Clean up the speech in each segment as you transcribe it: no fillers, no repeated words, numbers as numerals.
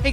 Hey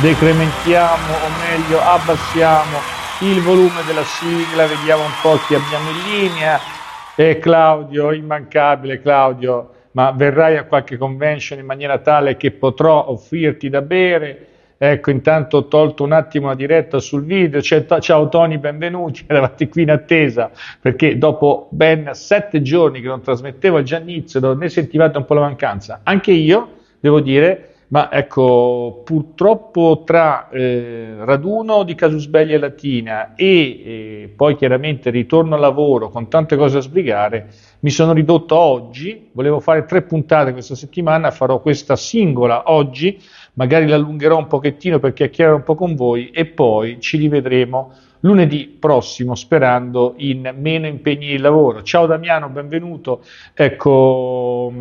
Decrementiamo, o meglio abbassiamo il volume della sigla, vediamo un po' chi abbiamo in linea. E Claudio, immancabile Claudio, ma verrai a qualche convention in maniera tale che potrò offrirti da bere? Ecco, intanto ho tolto un attimo la diretta sul video. Ciao Tony, benvenuti, eravate qui in attesa perché dopo ben 7 giorni che non trasmettevo il Giannizzero, ne sentivate un po' la mancanza, anche io devo dire, ma ecco, purtroppo tra raduno di Casus Belli e Latina e poi chiaramente ritorno al lavoro con tante cose da sbrigare, mi sono ridotto oggi. Volevo fare 3 puntate questa settimana, farò questa singola oggi, magari l'allungherò un pochettino per chiacchierare un po' con voi e poi ci rivedremo lunedì prossimo, sperando in meno impegni di lavoro. Ciao Damiano, benvenuto. Ecco,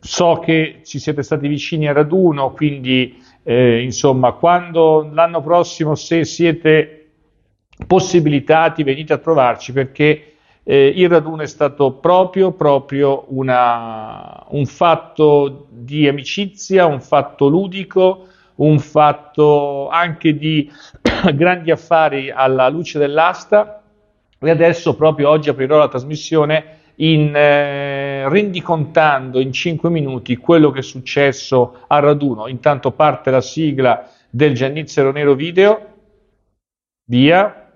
so che ci siete stati vicini a Raduno, quindi insomma, quando l'anno prossimo, se siete possibilitati, venite a trovarci, perché il Raduno è stato proprio un fatto di amicizia, un fatto ludico, un fatto anche di grandi affari alla luce dell'asta. E adesso proprio oggi aprirò la trasmissione rendicontando in 5 minuti quello che è successo a Raduno. Intanto parte la sigla del Giannizzero Nero video, via,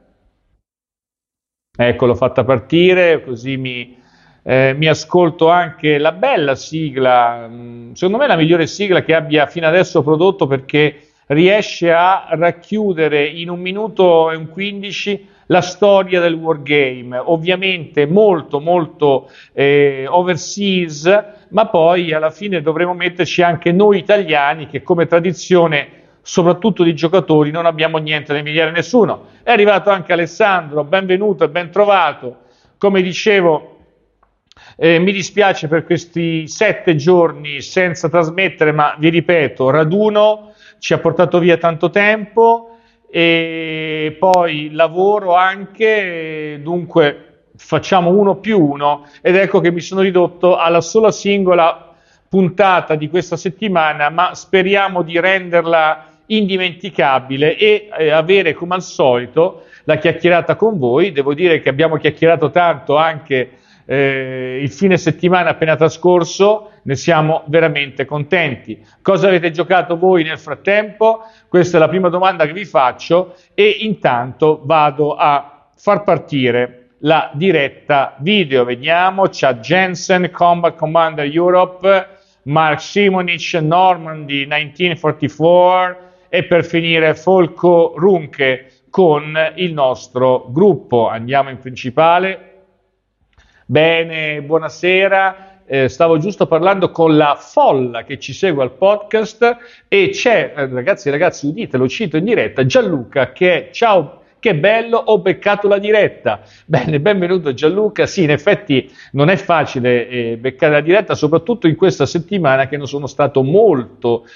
ecco, l'ho fatta partire così mi ascolto anche la bella sigla, secondo me la migliore sigla che abbia fino adesso prodotto, perché riesce a racchiudere in 1 minuto e 15 la storia del wargame, ovviamente molto overseas, ma poi alla fine dovremo metterci anche noi italiani che come tradizione, soprattutto di giocatori, non abbiamo niente da invidiare nessuno. È arrivato anche Alessandro, benvenuto e ben trovato. Come dicevo, mi dispiace per questi 7 giorni senza trasmettere, ma vi ripeto, Raduno ci ha portato via tanto tempo e poi lavoro anche, dunque facciamo 1+1, ed ecco che mi sono ridotto alla sola singola puntata di questa settimana, ma speriamo di renderla indimenticabile e avere come al solito la chiacchierata con voi. Devo dire che abbiamo chiacchierato tanto anche il fine settimana appena trascorso, ne siamo veramente contenti. Cosa avete giocato voi nel frattempo? Questa è la prima domanda che vi faccio e intanto vado a far partire la diretta video. Vediamo, c'è Jensen, Combat Commander Europe, Mark Simonic, Normandy 1944 e per finire Volko Runke con il nostro gruppo. Andiamo in principale. Bene, buonasera, stavo giusto parlando con la folla che ci segue al podcast e c'è, ragazzi, udite, lo cito in diretta, Gianluca che è, ciao, che bello, ho beccato la diretta. Bene, benvenuto Gianluca, sì, in effetti non è facile beccare la diretta, soprattutto in questa settimana che non sono stato molto,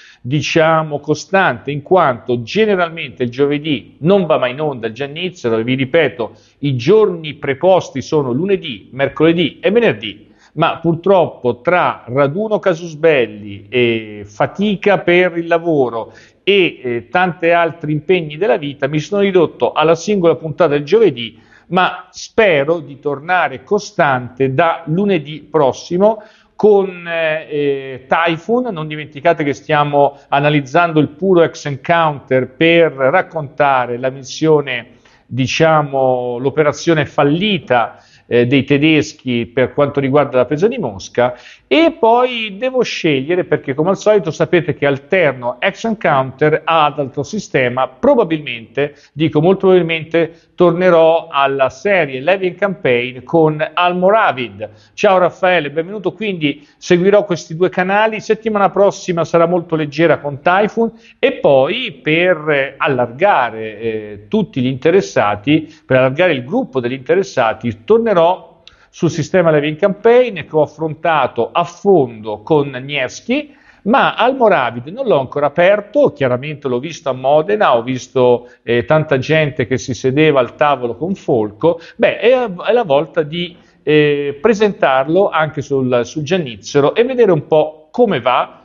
costante, in quanto generalmente il giovedì non va mai in onda il Giannizzero, e vi ripeto, i giorni preposti sono lunedì, mercoledì e venerdì, ma purtroppo tra Raduno Casus Belli e fatica per il lavoro e tanti altri impegni della vita mi sono ridotto alla singola puntata del giovedì, ma spero di tornare costante da lunedì prossimo con Typhoon. Non dimenticate che stiamo analizzando il puro ex-encounter per raccontare la missione, l'operazione fallita dei tedeschi per quanto riguarda la presa di Mosca, e poi devo scegliere perché come al solito sapete che alterno action counter ad altro sistema. Probabilmente, dico molto probabilmente, tornerò alla serie Living Campaign con Almoravid. Ciao Raffaele, benvenuto. Quindi seguirò questi due canali, settimana prossima sarà molto leggera con Typhoon e poi per allargare tutti gli interessati, per allargare il gruppo degli interessati, tornerò sul sistema Living Campaign che ho affrontato a fondo con Niewski, ma Almoravid non l'ho ancora aperto, chiaramente l'ho visto a Modena, ho visto tanta gente che si sedeva al tavolo con Volko. Beh, è la volta di presentarlo anche sul Giannizzero e vedere un po' come va,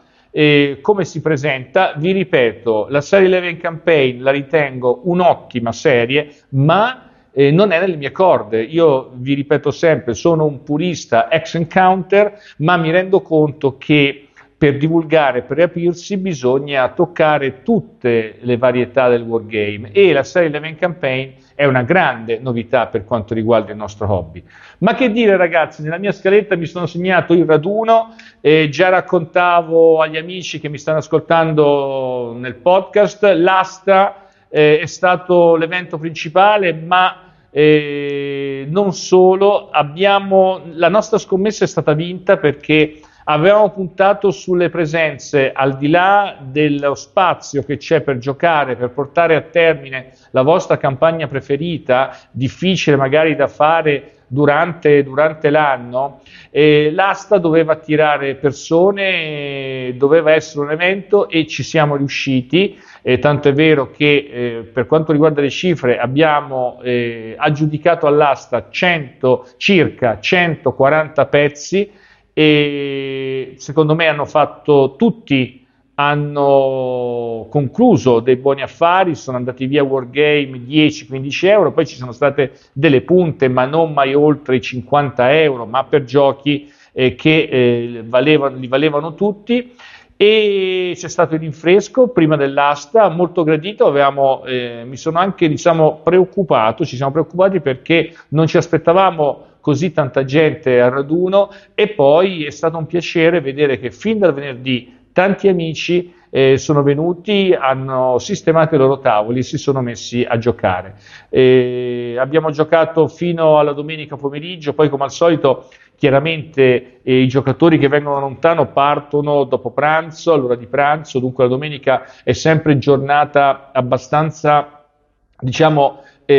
come si presenta. Vi ripeto, la serie Living Campaign la ritengo un'ottima serie, ma non è nelle mie corde. Io vi ripeto sempre, sono un purista ex-encounter, ma mi rendo conto che per divulgare, per aprirsi, bisogna toccare tutte le varietà del wargame e la serie Living Campaign è una grande novità per quanto riguarda il nostro hobby. Ma che dire ragazzi, nella mia scaletta mi sono segnato il raduno, già raccontavo agli amici che mi stanno ascoltando nel podcast, l'asta è stato l'evento principale, ma non solo. La nostra scommessa è stata vinta perché avevamo puntato sulle presenze al di là dello spazio che c'è per giocare, per portare a termine la vostra campagna preferita, difficile magari da fare durante l'anno. L'asta doveva attirare persone, doveva essere un evento e ci siamo riusciti. Tanto è vero che per quanto riguarda le cifre abbiamo aggiudicato all'asta circa 140 pezzi e secondo me hanno concluso dei buoni affari, sono andati via wargame 10-15 euro, poi ci sono state delle punte ma non mai oltre i 50 euro, ma per giochi che valevano tutti. E c'è stato il rinfresco prima dell'asta, molto gradito. Mi sono anche preoccupato, ci siamo preoccupati perché non ci aspettavamo così tanta gente al raduno e poi è stato un piacere vedere che fin dal venerdì tanti amici sono venuti, hanno sistemato i loro tavoli e si sono messi a giocare. Abbiamo giocato fino alla domenica pomeriggio, poi come al solito chiaramente i giocatori che vengono lontano partono dopo pranzo, all'ora di pranzo, dunque la domenica è sempre giornata abbastanza,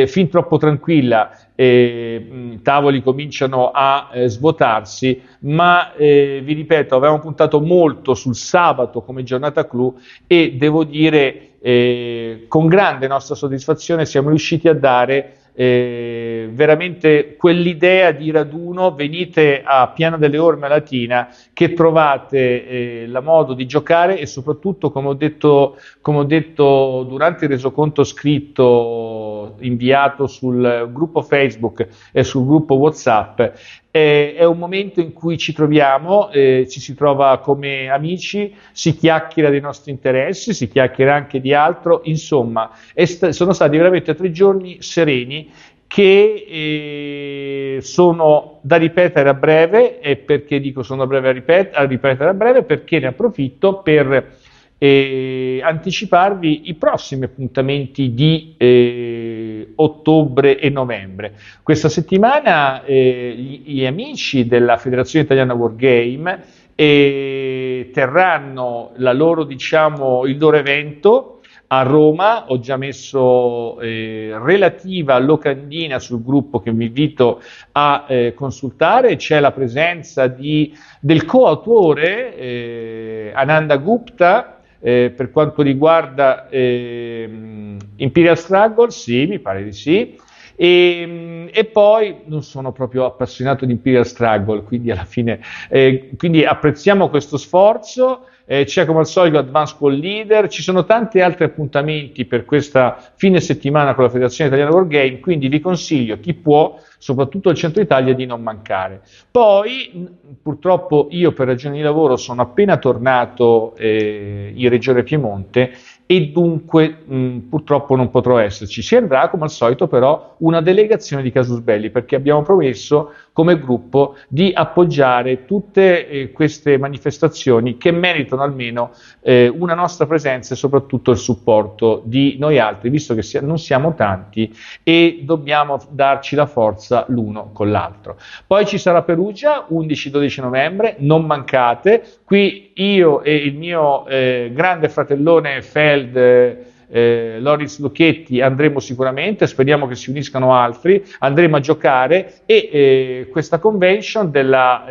fin troppo tranquilla, i tavoli cominciano a svuotarsi, ma vi ripeto, avevamo puntato molto sul sabato come giornata clou e devo dire con grande nostra soddisfazione siamo riusciti a dare veramente quell'idea di raduno, venite a Piana delle Orme Latina che trovate la modo di giocare e soprattutto, come ho detto durante il resoconto scritto inviato sul gruppo Facebook e sul gruppo WhatsApp, è un momento in cui ci troviamo, ci si trova come amici, si chiacchiera dei nostri interessi, si chiacchiera anche di altro, insomma sono stati veramente 3 giorni sereni che sono da ripetere a breve, e perché dico sono da breve a ripetere a breve, perché ne approfitto per anticiparvi i prossimi appuntamenti di ottobre e novembre. Questa settimana gli amici della Federazione Italiana Wargame terranno il loro evento a Roma. Ho già messo relativa locandina sul gruppo che vi invito a consultare. C'è la presenza del coautore Ananda Gupta per quanto riguarda Imperial Struggle, sì, mi pare di sì. E poi non sono proprio appassionato di Imperial Struggle, quindi alla fine quindi apprezziamo questo sforzo. C'è come al solito Advanced con Leader, ci sono tanti altri appuntamenti per questa fine settimana con la Federazione Italiana Wargame, quindi vi consiglio, chi può, soprattutto al centro Italia, di non mancare. Poi purtroppo io per ragioni di lavoro sono appena tornato in Regione Piemonte e dunque purtroppo non potrò esserci. Si andrà come al solito però una delegazione di Casus Belli, perché abbiamo promesso come gruppo di appoggiare tutte queste manifestazioni che meritano almeno una nostra presenza e soprattutto il supporto di noi altri, visto che non siamo tanti e dobbiamo darci la forza l'uno con l'altro. Poi ci sarà Perugia 11-12 novembre, non mancate. Qui io e il mio grande fratellone Loris Lucchetti andremo sicuramente, speriamo che si uniscano altri, andremo a giocare e questa convention della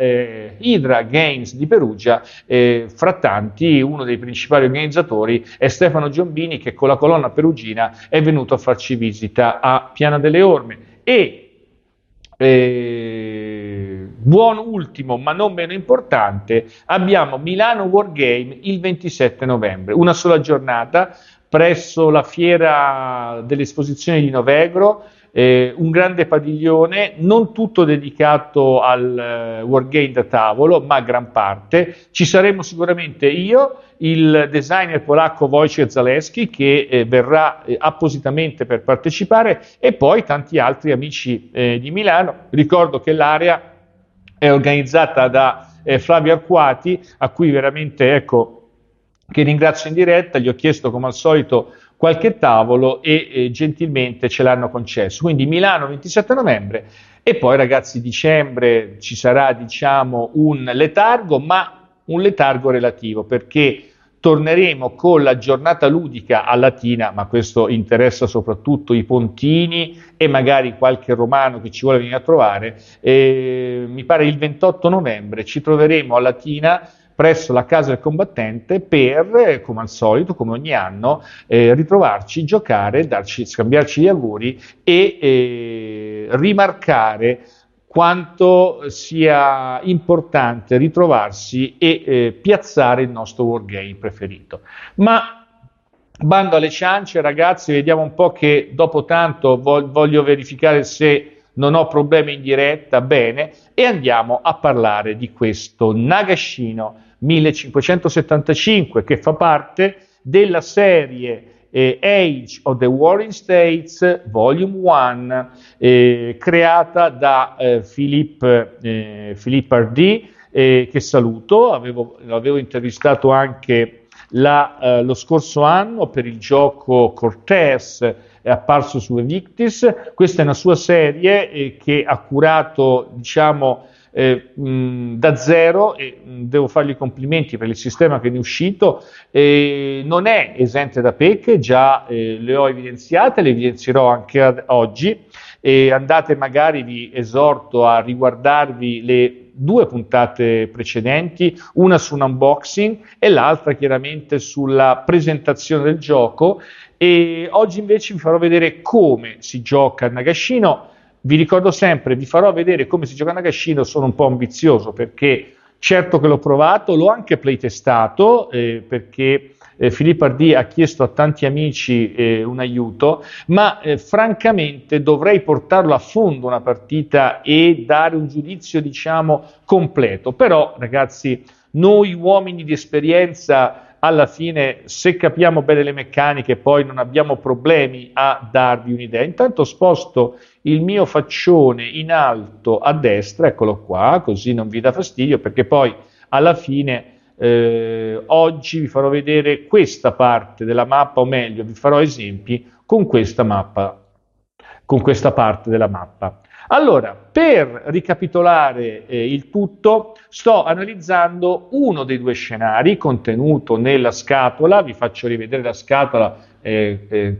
Hydra Games di Perugia, fra tanti uno dei principali organizzatori è Stefano Giombini, che con la colonna perugina è venuto a farci visita a Piana delle Orme. Buon ultimo, ma non meno importante, abbiamo Milano Wargame il 27 novembre, una sola giornata presso la fiera dell'esposizione di Novegro, un grande padiglione, non tutto dedicato al wargame da tavolo, ma gran parte. Ci saremo sicuramente io, il designer polacco Wojciech Zaleski, che verrà appositamente per partecipare, e poi tanti altri amici di Milano. Ricordo che l'area è organizzata da Flavio Arquati, a cui veramente che ringrazio in diretta, gli ho chiesto come al solito qualche tavolo e gentilmente ce l'hanno concesso. Quindi Milano 27 novembre e poi ragazzi dicembre ci sarà un letargo, ma un letargo relativo, perché torneremo con la giornata ludica a Latina, ma questo interessa soprattutto i pontini e magari qualche romano che ci vuole venire a trovare. Mi pare il 28 novembre ci troveremo a Latina presso la Casa del Combattente per, come al solito, come ogni anno, ritrovarci, giocare, scambiarci gli auguri e rimarcare quanto sia importante ritrovarsi e piazzare il nostro wargame preferito. Ma bando alle ciance, ragazzi, vediamo un po', che dopo tanto voglio verificare se non ho problemi in diretta. Bene, e andiamo a parlare di questo Nagashino 1575 che fa parte della serie Age of the Warring States Volume 1, creata da Philippe Ardì, che saluto. L'avevo intervistato anche lo scorso anno per il gioco Cortés, è apparso su Evictis. Questa è una sua serie che ha curato da zero, e devo fargli i complimenti per il sistema che ne è uscito. Non è esente da pecche, già le ho evidenziate, le evidenzierò anche oggi. e andate, magari vi esorto a riguardarvi le 2 puntate precedenti, una su un unboxing e l'altra chiaramente sulla presentazione del gioco. E oggi invece vi farò vedere come si gioca a Nagashino. Vi ricordo sempre, vi farò vedere come si gioca a Nagashino, sono un po' ambizioso perché certo che l'ho provato, l'ho anche playtestato perché Filippo Ardì ha chiesto a tanti amici un aiuto, ma francamente dovrei portarlo a fondo una partita e dare un giudizio, diciamo, completo. Però ragazzi, noi uomini di esperienza alla fine, se capiamo bene le meccaniche, poi non abbiamo problemi a darvi un'idea. Intanto sposto il mio faccione in alto a destra, eccolo qua, così non vi dà fastidio, perché poi alla fine oggi vi farò vedere questa parte della mappa, o meglio vi farò esempi con questa mappa, con questa parte della mappa. Allora, per ricapitolare il tutto, sto analizzando uno dei 2 scenari contenuto nella scatola. Vi faccio rivedere la scatola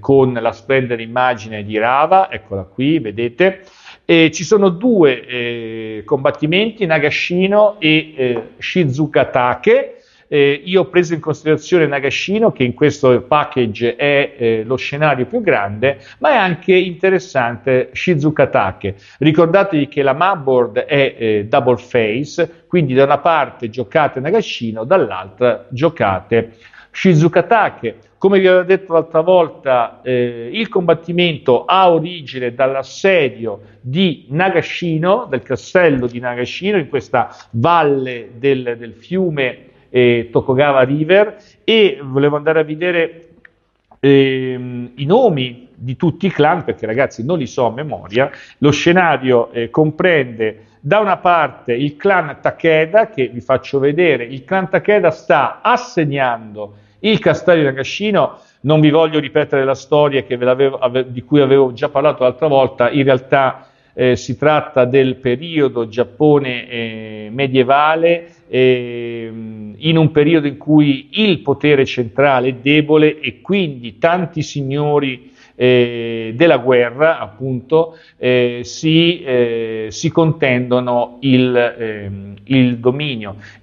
con la splendida immagine di Rava, eccola qui, vedete. Ci sono 2 combattimenti, Nagashino e Shizugatake. Io ho preso in considerazione Nagashino, che in questo package è lo scenario più grande, ma è anche interessante Shizugatake. Ricordatevi che la mapboard è double face, quindi da una parte giocate Nagashino, dall'altra giocate Shizugatake. Come vi avevo detto l'altra volta, il combattimento ha origine dall'assedio di Nagashino, del castello di Nagashino, in questa valle del fiume Tokugawa River, e volevo andare a vedere i nomi di tutti i clan, perché ragazzi non li so a memoria. Lo scenario comprende da una parte il clan Takeda, che vi faccio vedere. Il clan Takeda sta assegnando il castello di Nagashino. Non vi voglio ripetere la storia che di cui avevo già parlato l'altra volta. In realtà si tratta del periodo Giappone medievale, in un periodo in cui il potere centrale è debole e quindi tanti signori della guerra, appunto, si contendono il dominio.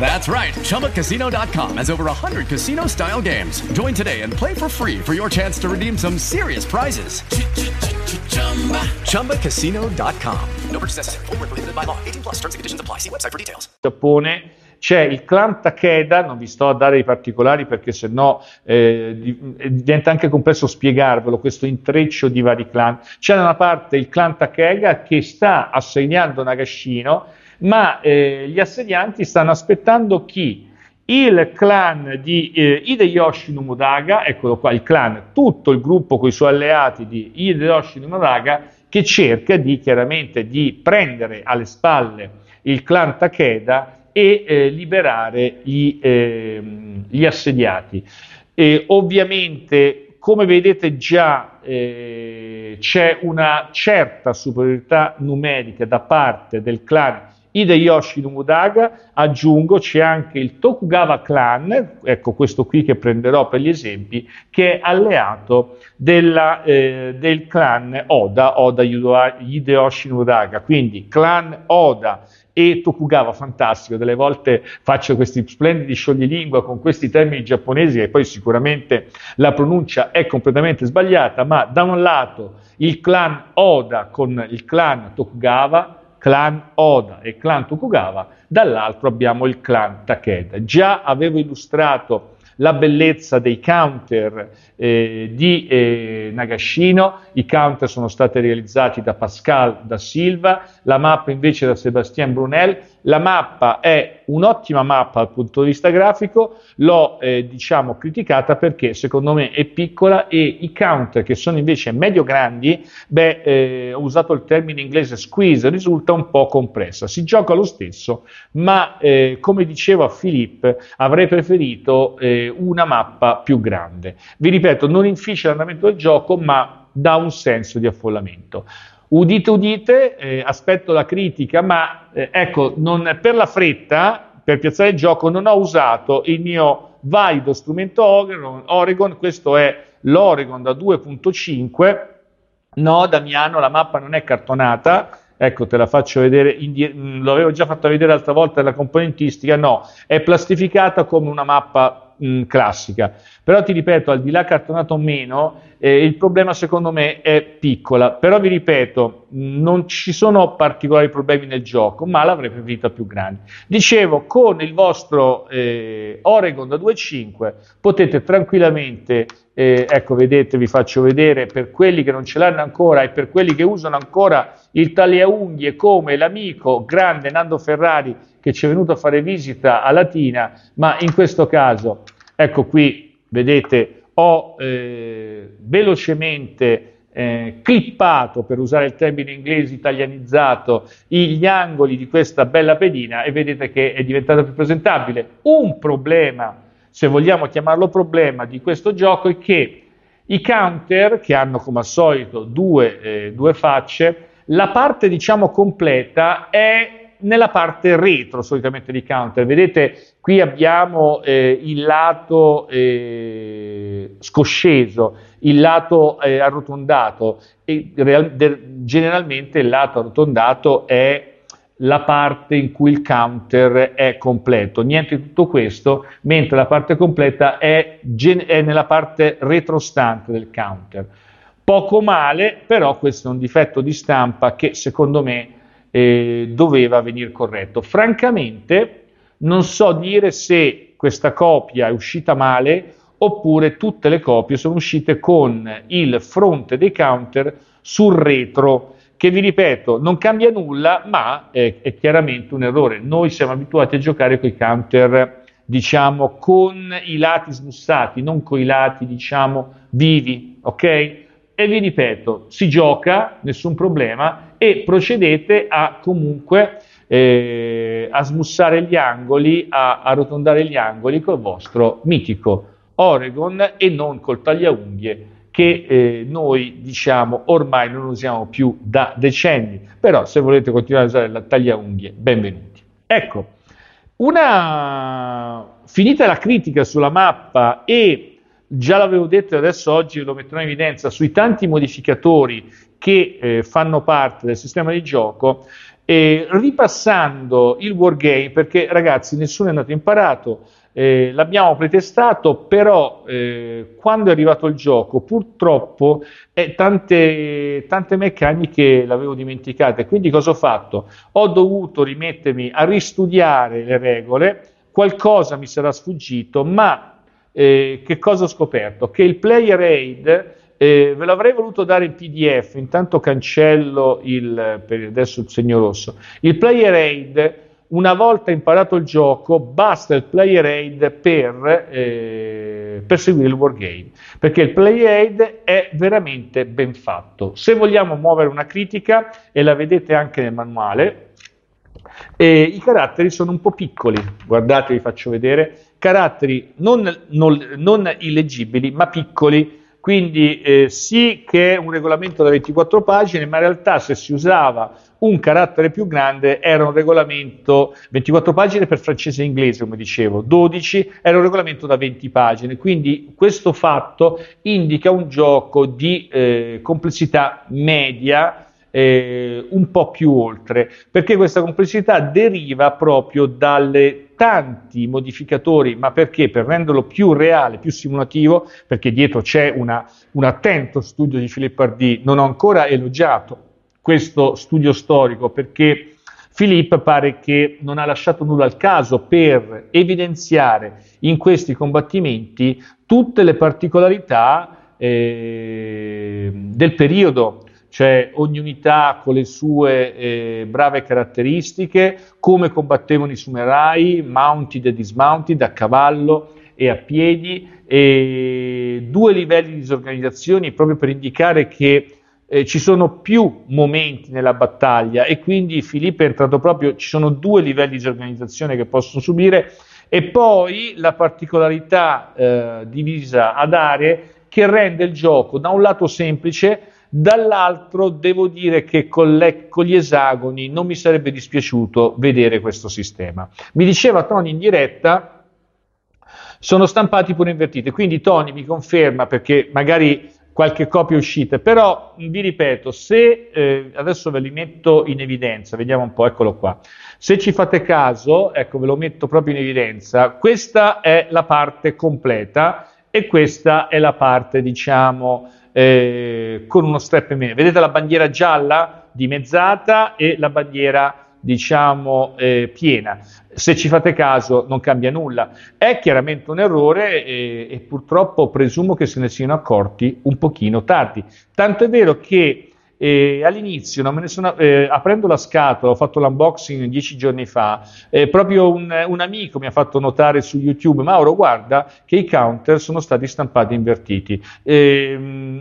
That's right. ChumbaCasino.com has over 100 casino-style games. Join today and play for free for your chance to redeem some serious prizes. ChumbaCasino.com. No purchase necessary. Void where prohibited by law. 18+. Terms and conditions apply. See website for details. Giappone. C'è il clan Takeda, non vi sto a dare i particolari perché sennò diventa anche complesso spiegarvelo questo intreccio di vari clan. C'è da una parte il clan Takeda che sta assegnando Nagashino, ma gli assedianti stanno aspettando chi? Il clan di Hideyoshi Nomodaga, eccolo qua il clan, tutto il gruppo con i suoi alleati di Hideyoshi Nomodaga, che cerca chiaramente di prendere alle spalle il clan Takeda e liberare gli assediati. E ovviamente, come vedete già, c'è una certa superiorità numerica da parte del clan Hideyoshi Nomodaga. Aggiungo, c'è anche il Tokugawa clan, ecco questo qui che prenderò per gli esempi, che è alleato del clan Oda Hideyoshi Nomodaga, quindi clan Oda e Tokugawa. Fantastico, delle volte faccio questi splendidi scioglilingua con questi termini giapponesi che poi sicuramente la pronuncia è completamente sbagliata, ma da un lato il clan Oda con il clan Tokugawa, clan Oda e clan Tokugawa, dall'altro abbiamo il clan Takeda. Già avevo illustrato la bellezza dei counter di Nagashino. I counter sono stati realizzati da Pascal da Silva, la mappa invece da Sébastien Brunel. La mappa è un'ottima mappa dal punto di vista grafico, l'ho diciamo criticata perché secondo me è piccola e i counter che sono invece medio grandi, ho usato il termine inglese squeeze, risulta un po' compressa. Si gioca lo stesso, ma come dicevo a Philippe avrei preferito una mappa più grande. Vi ripeto, non inficia l'andamento del gioco ma dà un senso di affollamento. Udite, udite, aspetto la critica, ma ecco, non, per la fretta, per piazzare il gioco, non ho usato il mio valido strumento Oregon, questo è l'Oregon da 2.5, no Damiano, la mappa non è cartonata, ecco te la faccio vedere, lo avevo già fatto vedere l'altra volta nella componentistica, no, è plastificata come una mappa classica, però ti ripeto, al di là cartonato o meno, il problema secondo me è piccola, però vi ripeto, non ci sono particolari problemi nel gioco, ma l'avrei preferita più grande. Dicevo, con il vostro Oregon da 2.5 potete tranquillamente, ecco vedete, vi faccio vedere, per quelli che non ce l'hanno ancora e per quelli che usano ancora il tagliaunghie come l'amico grande Nando Ferrari che ci è venuto a fare visita a Latina, ma in questo caso, ecco qui, vedete, ho velocemente clippato, per usare il termine inglese italianizzato, gli angoli di questa bella pedina e vedete che è diventata più presentabile. Un problema, se vogliamo chiamarlo problema, di questo gioco è che i counter, che hanno come al solito due facce, la parte diciamo completa è nella parte retro solitamente di counter. Vedete qui abbiamo il lato scosceso, il lato arrotondato e generalmente il lato arrotondato è la parte in cui il counter è completo, niente di tutto questo, mentre la parte completa è nella parte retrostante del counter. Poco male, però questo è un difetto di stampa che secondo me doveva venir corretto. Francamente non so dire se questa copia è uscita male oppure tutte le copie sono uscite con il fronte dei counter sul retro, che vi ripeto non cambia nulla, ma è chiaramente un errore. Noi siamo abituati a giocare con i counter diciamo con i lati smussati, non con i lati diciamo vivi, ok? E vi ripeto, si gioca, nessun problema, e procedete a comunque a smussare gli angoli, a arrotondare gli angoli col vostro mitico Oregon e non col tagliaunghie che noi diciamo ormai non usiamo più da decenni, però se volete continuare a usare la tagliaunghie, benvenuti. Ecco, finita la critica sulla mappa e già l'avevo detto e adesso oggi lo metterò in evidenza sui tanti modificatori che fanno parte del sistema di gioco, ripassando il wargame, perché ragazzi nessuno è andato imparato, l'abbiamo pretestato, però quando è arrivato il gioco purtroppo tante meccaniche l'avevo dimenticata, quindi cosa ho fatto? Ho dovuto rimettermi a ristudiare le regole, qualcosa mi sarà sfuggito, ma che cosa ho scoperto? Che il player aid ve l'avrei voluto dare in PDF, intanto cancello per adesso il segno rosso. Il player aid, una volta imparato il gioco, basta il player aid per seguire il wargame, perché il player aid è veramente ben fatto. Se vogliamo muovere una critica, e la vedete anche nel manuale, i caratteri sono un po' piccoli, guardate, vi faccio vedere, caratteri non illeggibili ma piccoli, quindi sì che è un regolamento da 24 pagine, ma in realtà se si usava un carattere più grande era un regolamento 24 pagine per francese e inglese, come dicevo, 12 era un regolamento da 20 pagine, quindi questo fatto indica un gioco di complessità media, un po' più oltre, perché questa complessità deriva proprio dalle tanti modificatori, ma perché? Per renderlo più reale, più simulativo, perché dietro c'è un attento studio di Filippo Ardì. Non ho ancora elogiato questo studio storico perché Philippe pare che non ha lasciato nulla al caso per evidenziare in questi combattimenti tutte le particolarità del periodo, cioè ogni unità con le sue brave caratteristiche, come combattevano i samurai, mounted e dismounted, a cavallo e a piedi, e due livelli di disorganizzazione proprio per indicare che ci sono più momenti nella battaglia, e quindi Filippo è entrato proprio, ci sono due livelli di disorganizzazione che possono subire, e poi la particolarità divisa ad aree che rende il gioco da un lato semplice, dall'altro devo dire che con gli esagoni non mi sarebbe dispiaciuto vedere questo sistema. Mi diceva Tony in diretta, sono stampati pure invertiti, quindi Tony mi conferma, perché magari qualche copia uscita, però vi ripeto, se adesso ve li metto in evidenza, vediamo un po', eccolo qua, se ci fate caso, ecco ve lo metto proprio in evidenza, questa è la parte completa e questa è la parte diciamo con uno step in meno, vedete la bandiera gialla dimezzata e la bandiera diciamo piena, se ci fate caso non cambia nulla, è chiaramente un errore e purtroppo presumo che se ne siano accorti un pochino tardi, tanto è vero che all'inizio non me ne sono, aprendo la scatola, ho fatto l'unboxing 10 giorni fa, proprio un amico mi ha fatto notare su YouTube, Mauro guarda che i counter sono stati stampati invertiti,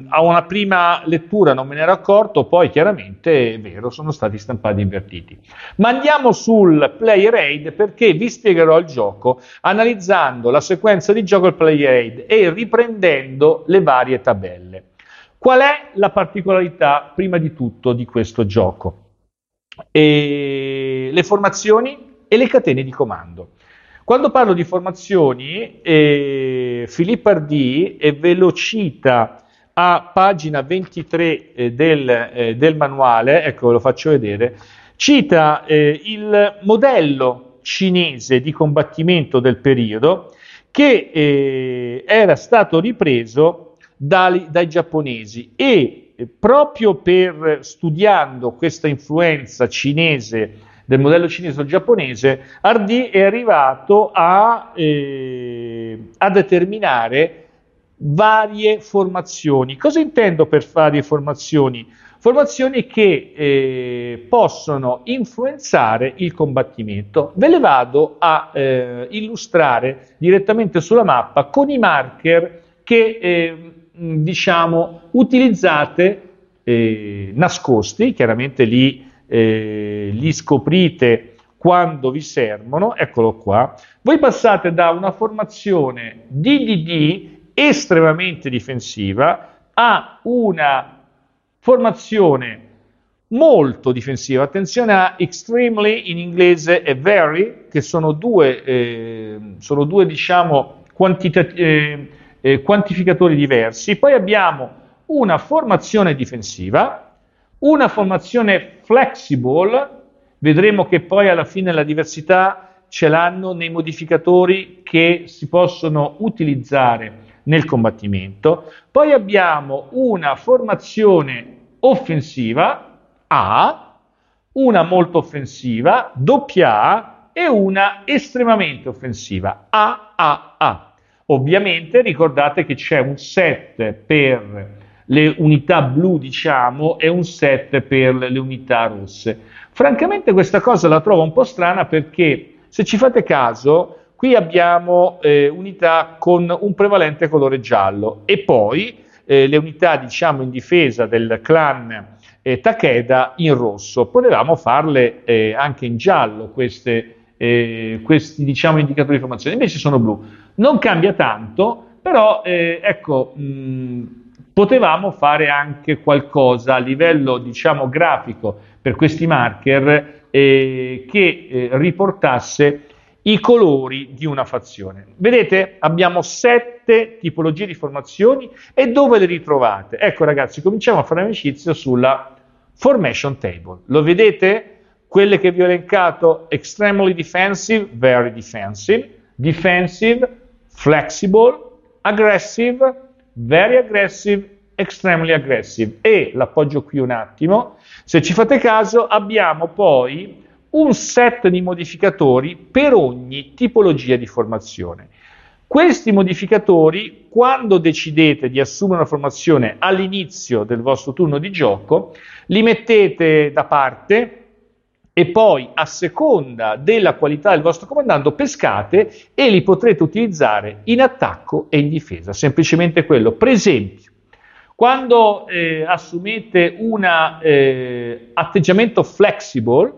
a una prima lettura non me ne ero accorto, poi chiaramente è vero, sono stati stampati invertiti. Ma andiamo sul player aid, perché vi spiegherò il gioco analizzando la sequenza di gioco del player aid e riprendendo le varie tabelle. Qual è la particolarità, prima di tutto, di questo gioco? Le formazioni e le catene di comando. Quando parlo di formazioni, Filippo Ardì ve lo cita a pagina 23 del manuale, ecco ve lo faccio vedere, cita il modello cinese di combattimento del periodo che era stato ripreso dai giapponesi, e proprio per studiando questa influenza cinese del modello cinese al giapponese, Ardì è arrivato a determinare varie formazioni. Cosa intendo per varie formazioni? Formazioni che possono influenzare il combattimento. Ve le vado a illustrare direttamente sulla mappa con i marker che diciamo utilizzate nascosti, chiaramente li scoprite quando vi servono, eccolo qua, voi passate da una formazione DDD estremamente difensiva a una formazione molto difensiva, attenzione a extremely in inglese e very, che sono due diciamo quantificatori diversi, poi abbiamo una formazione difensiva, una formazione flexible, vedremo che poi alla fine la diversità ce l'hanno nei modificatori che si possono utilizzare nel combattimento, poi abbiamo una formazione offensiva A, una molto offensiva AA e una estremamente offensiva AAA. Ovviamente ricordate che c'è un set per le unità blu, diciamo, e un set per le unità rosse. Francamente questa cosa la trovo un po' strana, perché se ci fate caso qui abbiamo unità con un prevalente colore giallo e poi le unità, diciamo, in difesa del clan Takeda in rosso. Potevamo farle anche in giallo questi diciamo indicatori di formazione, invece sono blu. Non cambia tanto, però ecco, potevamo fare anche qualcosa a livello diciamo grafico per questi marker che riportasse i colori di una fazione. Vedete, abbiamo 7 tipologie di formazioni, e dove le ritrovate? Ecco ragazzi, cominciamo a fare amicizia sulla formation table, lo vedete? Quelle che vi ho elencato, extremely defensive, very defensive, defensive, flexible, aggressive, very aggressive, extremely aggressive. E l'appoggio qui un attimo, se ci fate caso abbiamo poi un set di modificatori per ogni tipologia di formazione. Questi modificatori, quando decidete di assumere una formazione all'inizio del vostro turno di gioco, li mettete da parte e poi, a seconda della qualità del vostro comandante, pescate e li potrete utilizzare in attacco e in difesa. Semplicemente quello. Per esempio, quando assumete un atteggiamento flexible,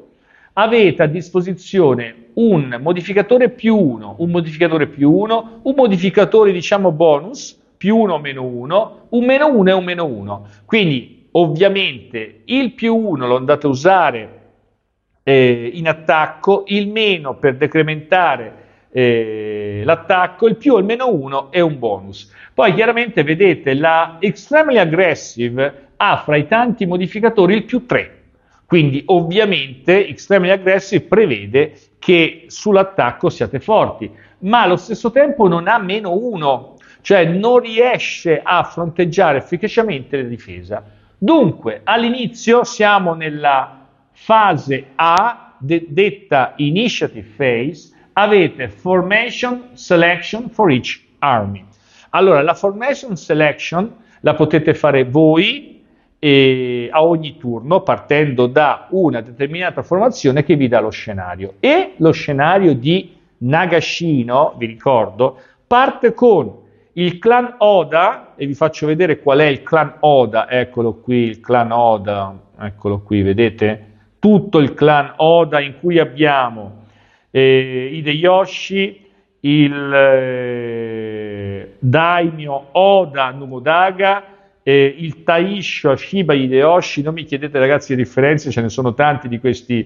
avete a disposizione un modificatore più 1, un modificatore più 1, un modificatore diciamo bonus, più 1 o meno 1, un meno 1 e un meno 1. Quindi ovviamente il più 1 lo andate a usare in attacco, il meno per decrementare l'attacco, il più o il meno 1 è un bonus. Poi chiaramente vedete la Extremely Aggressive ha fra i tanti modificatori il più 3. Quindi ovviamente Extremely Aggressive prevede che sull'attacco siate forti, ma allo stesso tempo non ha meno 1, cioè non riesce a fronteggiare efficacemente la difesa. Dunque all'inizio siamo nella fase A, detta Initiative Phase, avete Formation Selection for each Army. Allora la Formation Selection la potete fare voi, e a ogni turno partendo da una determinata formazione che vi dà lo scenario, e lo scenario di Nagashino, vi ricordo, parte con il clan Oda e vi faccio vedere qual è il clan Oda. Eccolo qui il clan Oda, eccolo qui, vedete tutto il clan Oda, in cui abbiamo Hideyoshi, il daimyo Oda Nobunaga, il Taisho Shiba Hideyoshi, non mi chiedete ragazzi le differenze, ce ne sono tanti di questi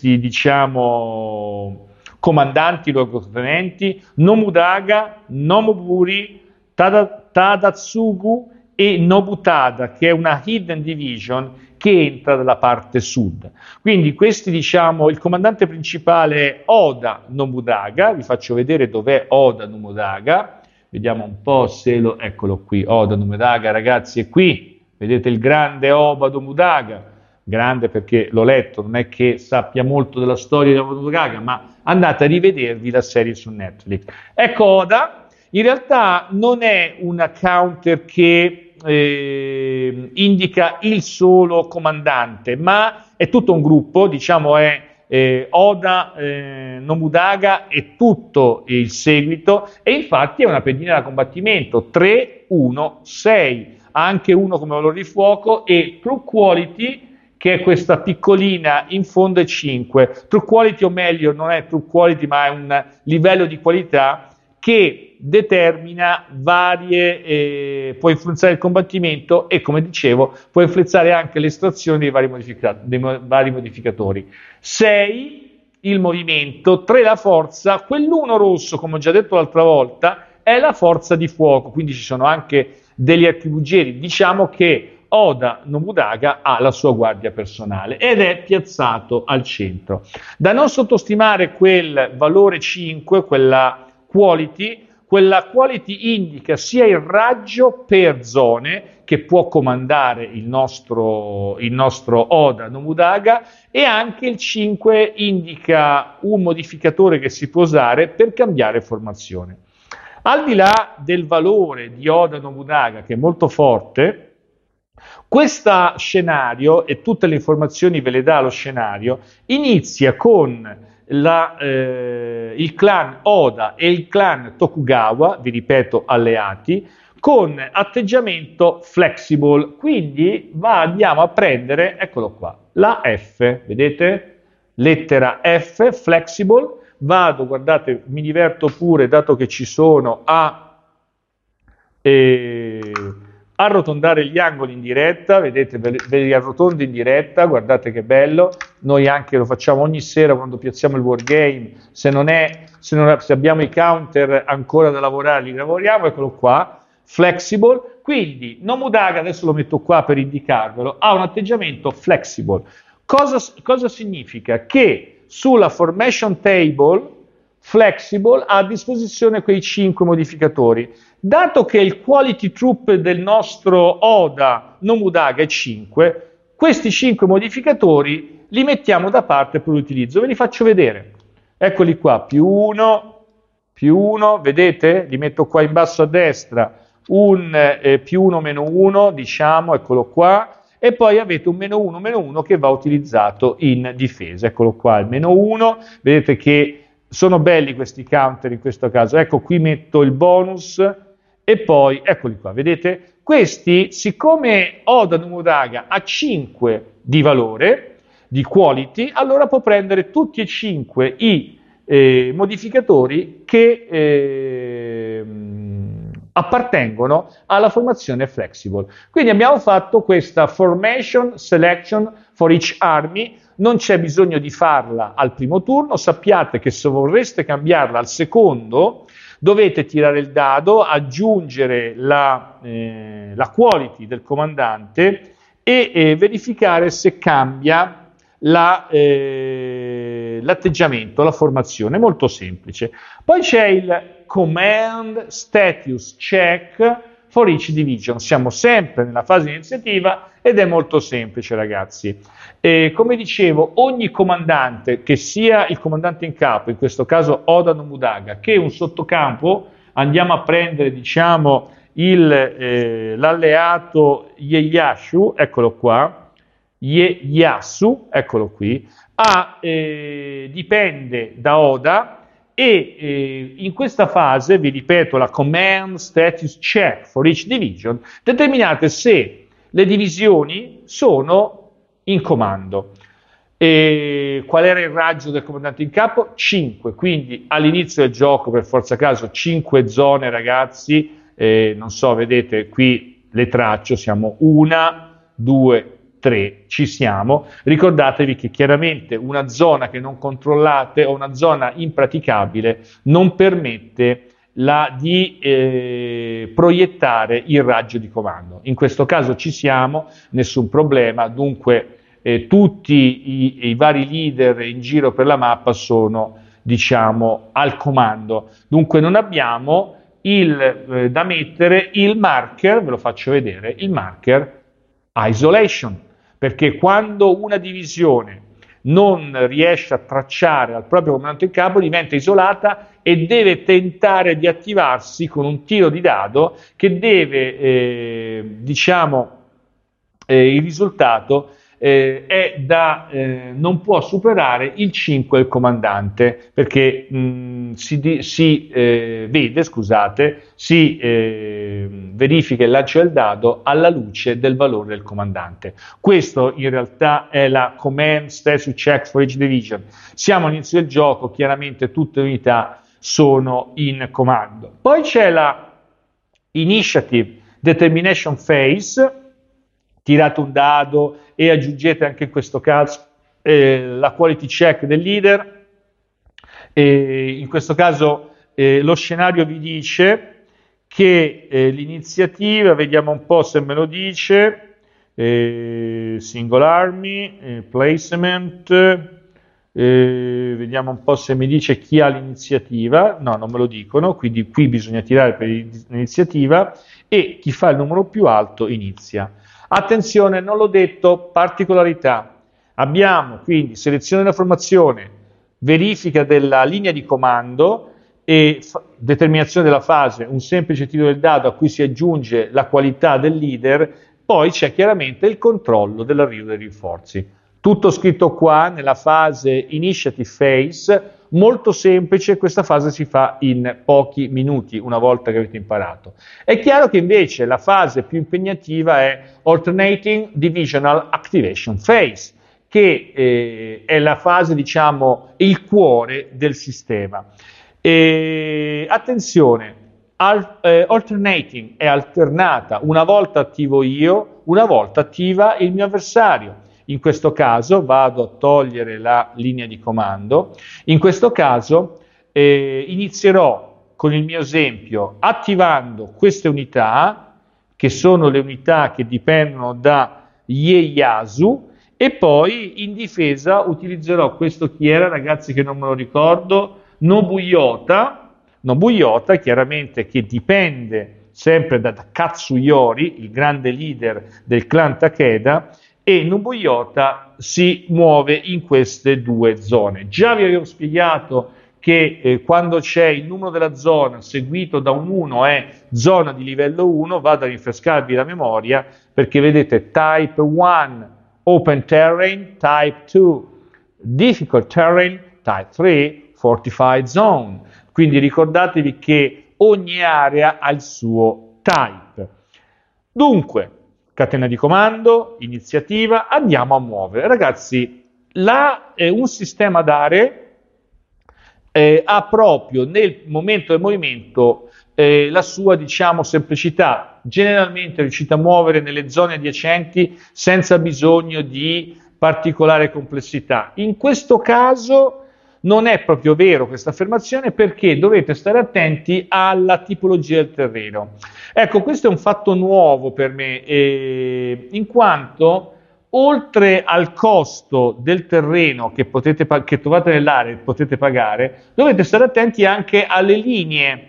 diciamo comandanti, luogotenenti, Nobunaga, Nomoburi, Tadatsugu e Nobutada, che è una hidden division che entra dalla parte sud. Quindi questi diciamo, il comandante principale è Oda Nobunaga, vi faccio vedere dov'è Oda Nobunaga. Vediamo un po' se lo... eccolo qui, Oda Nobunaga ragazzi è qui, vedete il grande Oda Nobunaga, grande perché l'ho letto, non è che sappia molto della storia di Oda Nobunaga, ma andate a rivedervi la serie su Netflix. Ecco Oda, in realtà non è una counter che indica il solo comandante, ma è tutto un gruppo, diciamo è... Oda Nobunaga e tutto il seguito, e infatti è una pedina da combattimento 3-1-6, ha anche uno come valore di fuoco, e True Quality che è questa piccolina in fondo è 5. True Quality, o meglio non è True Quality ma è un livello di qualità che determina varie, può influenzare il combattimento e come dicevo può influenzare anche l'estrazione dei vari modificatori. 6 il movimento, 3 la forza, quell'1 rosso come ho già detto l'altra volta è la forza di fuoco, quindi ci sono anche degli archibugieri, diciamo che Oda Nobunaga ha la sua guardia personale ed è piazzato al centro. Da non sottostimare quel valore 5, quella quality indica sia il raggio per zone che può comandare il nostro Oda Nobunaga, e anche il 5 indica un modificatore che si può usare per cambiare formazione. Al di là del valore di Oda Nobunaga che è molto forte, questo scenario, e tutte le informazioni ve le dà lo scenario, inizia con il clan Oda e il clan Tokugawa, vi ripeto alleati, con atteggiamento flexible, quindi andiamo a prendere, eccolo qua, la F, vedete? Lettera F, flexible, vado, guardate, mi diverto pure dato che ci sono a arrotondare gli angoli in diretta, vedete, ve li arrotondo in diretta, guardate che bello, noi anche lo facciamo ogni sera quando piazziamo il wargame, se abbiamo i counter ancora da lavorare li lavoriamo, eccolo qua, flexible, quindi Nobunaga, adesso lo metto qua per indicarvelo, ha un atteggiamento flexible. Cosa significa? Che sulla formation table flexible ha a disposizione quei 5 modificatori. Dato che il quality troop del nostro Oda Nobunaga è 5, Questi 5 modificatori li mettiamo da parte per l'utilizzo, ve li faccio vedere. Eccoli qua, più 1, vedete? Li metto qua in basso a destra, un più 1 meno 1, diciamo, eccolo qua. E poi avete un -1 che va utilizzato in difesa, eccolo qua il -1, vedete che sono belli questi counter in questo caso, ecco qui metto il bonus e poi eccoli qua, vedete? Questi, siccome Oda Nobunaga ha 5 di valore, di quality, allora può prendere tutti e 5 i modificatori che appartengono alla formazione flexible. Quindi abbiamo fatto questa formation selection for each army, non c'è bisogno di farla al primo turno, sappiate che se vorreste cambiarla al secondo dovete tirare il dado, aggiungere la quality del comandante e verificare se cambia l'atteggiamento, la formazione, molto semplice. Poi c'è il Command Status Check for each division, siamo sempre nella fase iniziativa ed è molto semplice ragazzi. E come dicevo, ogni comandante, che sia il comandante in capo, in questo caso Oda Nobunaga, che un sottocampo, andiamo a prendere diciamo l'alleato Ieyasu, eccolo qua, Ieyasu, eccolo qui, dipende da Oda. E in questa fase, vi ripeto, la Command Status Check for each division, determinate se le divisioni sono in comando. E qual era il raggio del comandante in capo? 5, quindi all'inizio del gioco, per forza caso, 5 zone ragazzi, non so, vedete qui le tracce, siamo 1, 2, 3, ci siamo. Ricordatevi che chiaramente una zona che non controllate o una zona impraticabile non permette di proiettare il raggio di comando. In questo caso ci siamo, nessun problema, dunque tutti i vari leader in giro per la mappa sono diciamo al comando, dunque non abbiamo da mettere il marker, ve lo faccio vedere, il marker isolation. Perché quando una divisione non riesce a tracciare al proprio comandante in capo diventa isolata e deve tentare di attivarsi con un tiro di dado che deve, il risultato non può superare il 5 del comandante, perché verifica il lancio del dado alla luce del valore del comandante. Questo in realtà è la Command Status Check for each division. Siamo all'inizio del gioco, chiaramente tutte le unità sono in comando. Poi c'è la Initiative Determination Phase, tirate un dado e aggiungete anche in questo caso la quality check del leader, in questo caso lo scenario vi dice che l'iniziativa, vediamo un po' se me lo dice, single army, placement, vediamo un po' se mi dice chi ha l'iniziativa, no, non me lo dicono, quindi qui bisogna tirare per l'iniziativa e chi fa il numero più alto inizia. Attenzione, non l'ho detto, particolarità, abbiamo quindi selezione della formazione, verifica della linea di comando e determinazione della fase, un semplice tiro del dado a cui si aggiunge la qualità del leader, poi c'è chiaramente il controllo dell'arrivo dei rinforzi. Tutto scritto qua nella fase Initiative Phase, molto semplice, questa fase si fa in pochi minuti una volta che avete imparato. È chiaro che invece la fase più impegnativa è Alternating Divisional Activation Phase, che è la fase, diciamo, il cuore del sistema. E, attenzione, Alternating è alternata, una volta attivo io, una volta attiva il mio avversario. In questo caso vado a togliere la linea di comando, in questo caso inizierò con il mio esempio attivando queste unità, che sono le unità che dipendono da Ieyasu, e poi in difesa utilizzerò questo, chi era ragazzi che non me lo ricordo, Nobuyoto, chiaramente, che dipende sempre da Katsuyori, il grande leader del clan Takeda, e Nobuyoto si muove in queste due zone. Già vi avevo spiegato che quando c'è il numero della zona seguito da un 1 è zona di livello 1, vado a rinfrescarvi la memoria perché vedete Type 1 Open Terrain, Type 2 Difficult Terrain, Type 3 Fortified Zone, quindi ricordatevi che ogni area ha il suo type. Dunque, catena di comando, iniziativa, andiamo a muovere. Ragazzi, un sistema d'aree ha proprio nel momento del movimento la sua, diciamo, semplicità. Generalmente riuscite a muovere nelle zone adiacenti senza bisogno di particolare complessità. In questo caso non è proprio vero questa affermazione perché dovete stare attenti alla tipologia del terreno. Ecco, questo è un fatto nuovo per me, in quanto oltre al costo del terreno che trovate nell'area e potete pagare, dovete stare attenti anche alle linee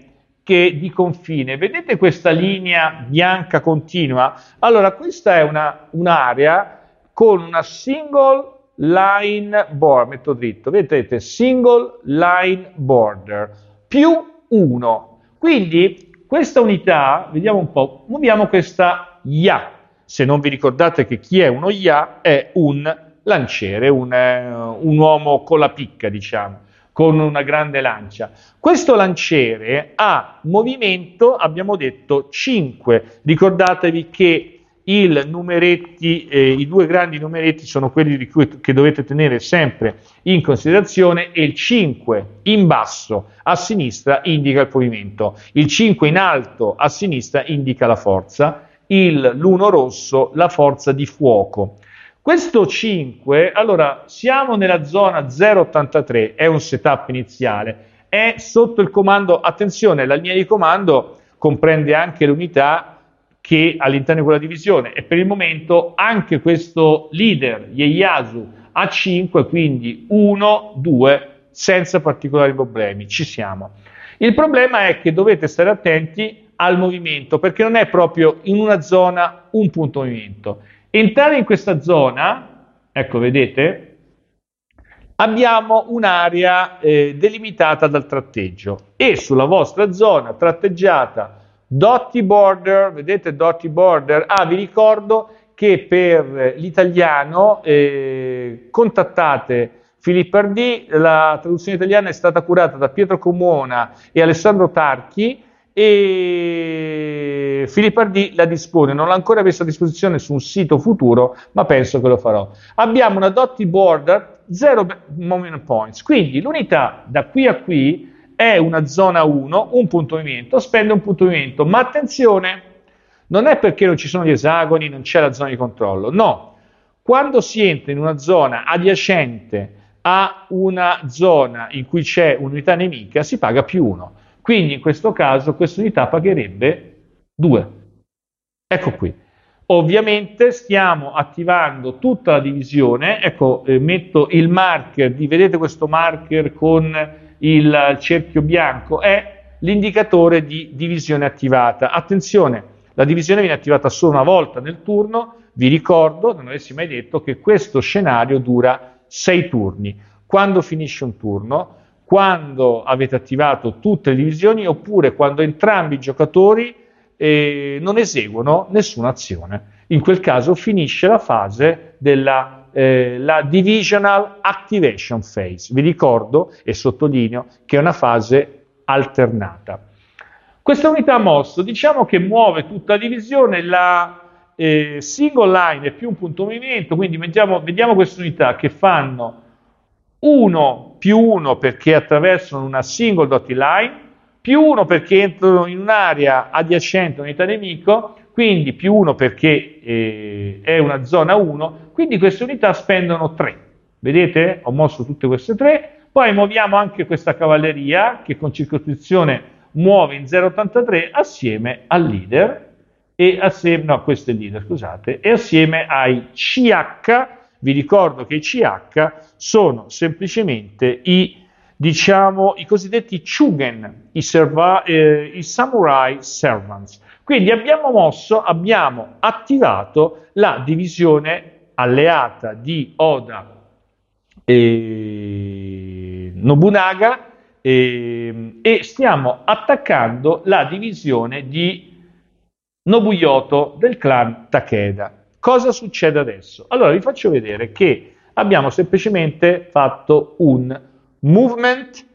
di confine. Vedete questa linea bianca continua? Allora, questa è un'area con una single line border, metto dritto, vedete, single line border, +1. Quindi questa unità, vediamo un po', muoviamo questa IA. Se non vi ricordate che chi è uno IA è un lanciere, un uomo con la picca, diciamo, con una grande lancia. Questo lanciere ha movimento, abbiamo detto, 5. Ricordatevi che i due grandi numeretti sono quelli di cui, che dovete tenere sempre in considerazione, e il 5 in basso a sinistra indica il movimento, il 5 in alto a sinistra indica la forza, l'1 rosso la forza di fuoco. Questo 5, allora siamo nella zona 083, è un setup iniziale, è sotto il comando, attenzione, la linea di comando comprende anche l'unità che all'interno di quella divisione, e per il momento anche questo leader, Ieyasu, ha 5, quindi 1, 2, senza particolari problemi, ci siamo. Il problema è che dovete stare attenti al movimento, perché non è proprio in una zona un punto movimento. Entrare in questa zona, ecco vedete, abbiamo un'area delimitata dal tratteggio, e sulla vostra zona tratteggiata dotty border, vedete dotty border, vi ricordo che per l'italiano contattate Filippo Ardì, la traduzione italiana è stata curata da Pietro Comuna e Alessandro Tarchi e Filippo Ardì la dispone, non l'ha ancora messa a disposizione su un sito futuro ma penso che lo farò. Abbiamo una dotty border 0 movement points, quindi l'unità da qui a qui è una zona 1, un punto movimento, spende un punto movimento, ma attenzione, non è perché non ci sono gli esagoni, non c'è la zona di controllo, no. Quando si entra in una zona adiacente a una zona in cui c'è un'unità nemica, si paga +1. Quindi in questo caso questa unità pagherebbe 2. Ecco qui. Ovviamente stiamo attivando tutta la divisione, ecco, metto il marker, vedete questo marker con il cerchio bianco è l'indicatore di divisione attivata. Attenzione, la divisione viene attivata solo una volta nel turno, vi ricordo, non avessi mai detto, che questo scenario dura 6 turni. Quando finisce un turno, quando avete attivato tutte le divisioni oppure quando entrambi i giocatori non eseguono nessuna azione. In quel caso finisce la fase della la Divisional Activation Phase. Vi ricordo e sottolineo che è una fase alternata. Questa unità mosso, diciamo che muove tutta la divisione, la single line è più un punto movimento, quindi vediamo queste unità che fanno 1 +1 perché attraversano una single dotted line, +1 perché entrano in un'area adiacente a un'unità nemico, quindi +1 perché è una zona 1, quindi queste unità spendono 3. Vedete? Ho mosso tutte queste 3. Poi muoviamo anche questa cavalleria che con circoscrizione muove in 083 assieme al leader e assieme, no, questo è il leader, scusate, e assieme ai CH. Vi ricordo che i CH sono semplicemente i cosiddetti Chugen, i Samurai Servants. Quindi abbiamo attivato la divisione alleata di Oda e Nobunaga, e stiamo attaccando la divisione di Nobuyoto del clan Takeda. Cosa succede adesso? Allora vi faccio vedere che abbiamo semplicemente fatto un movement,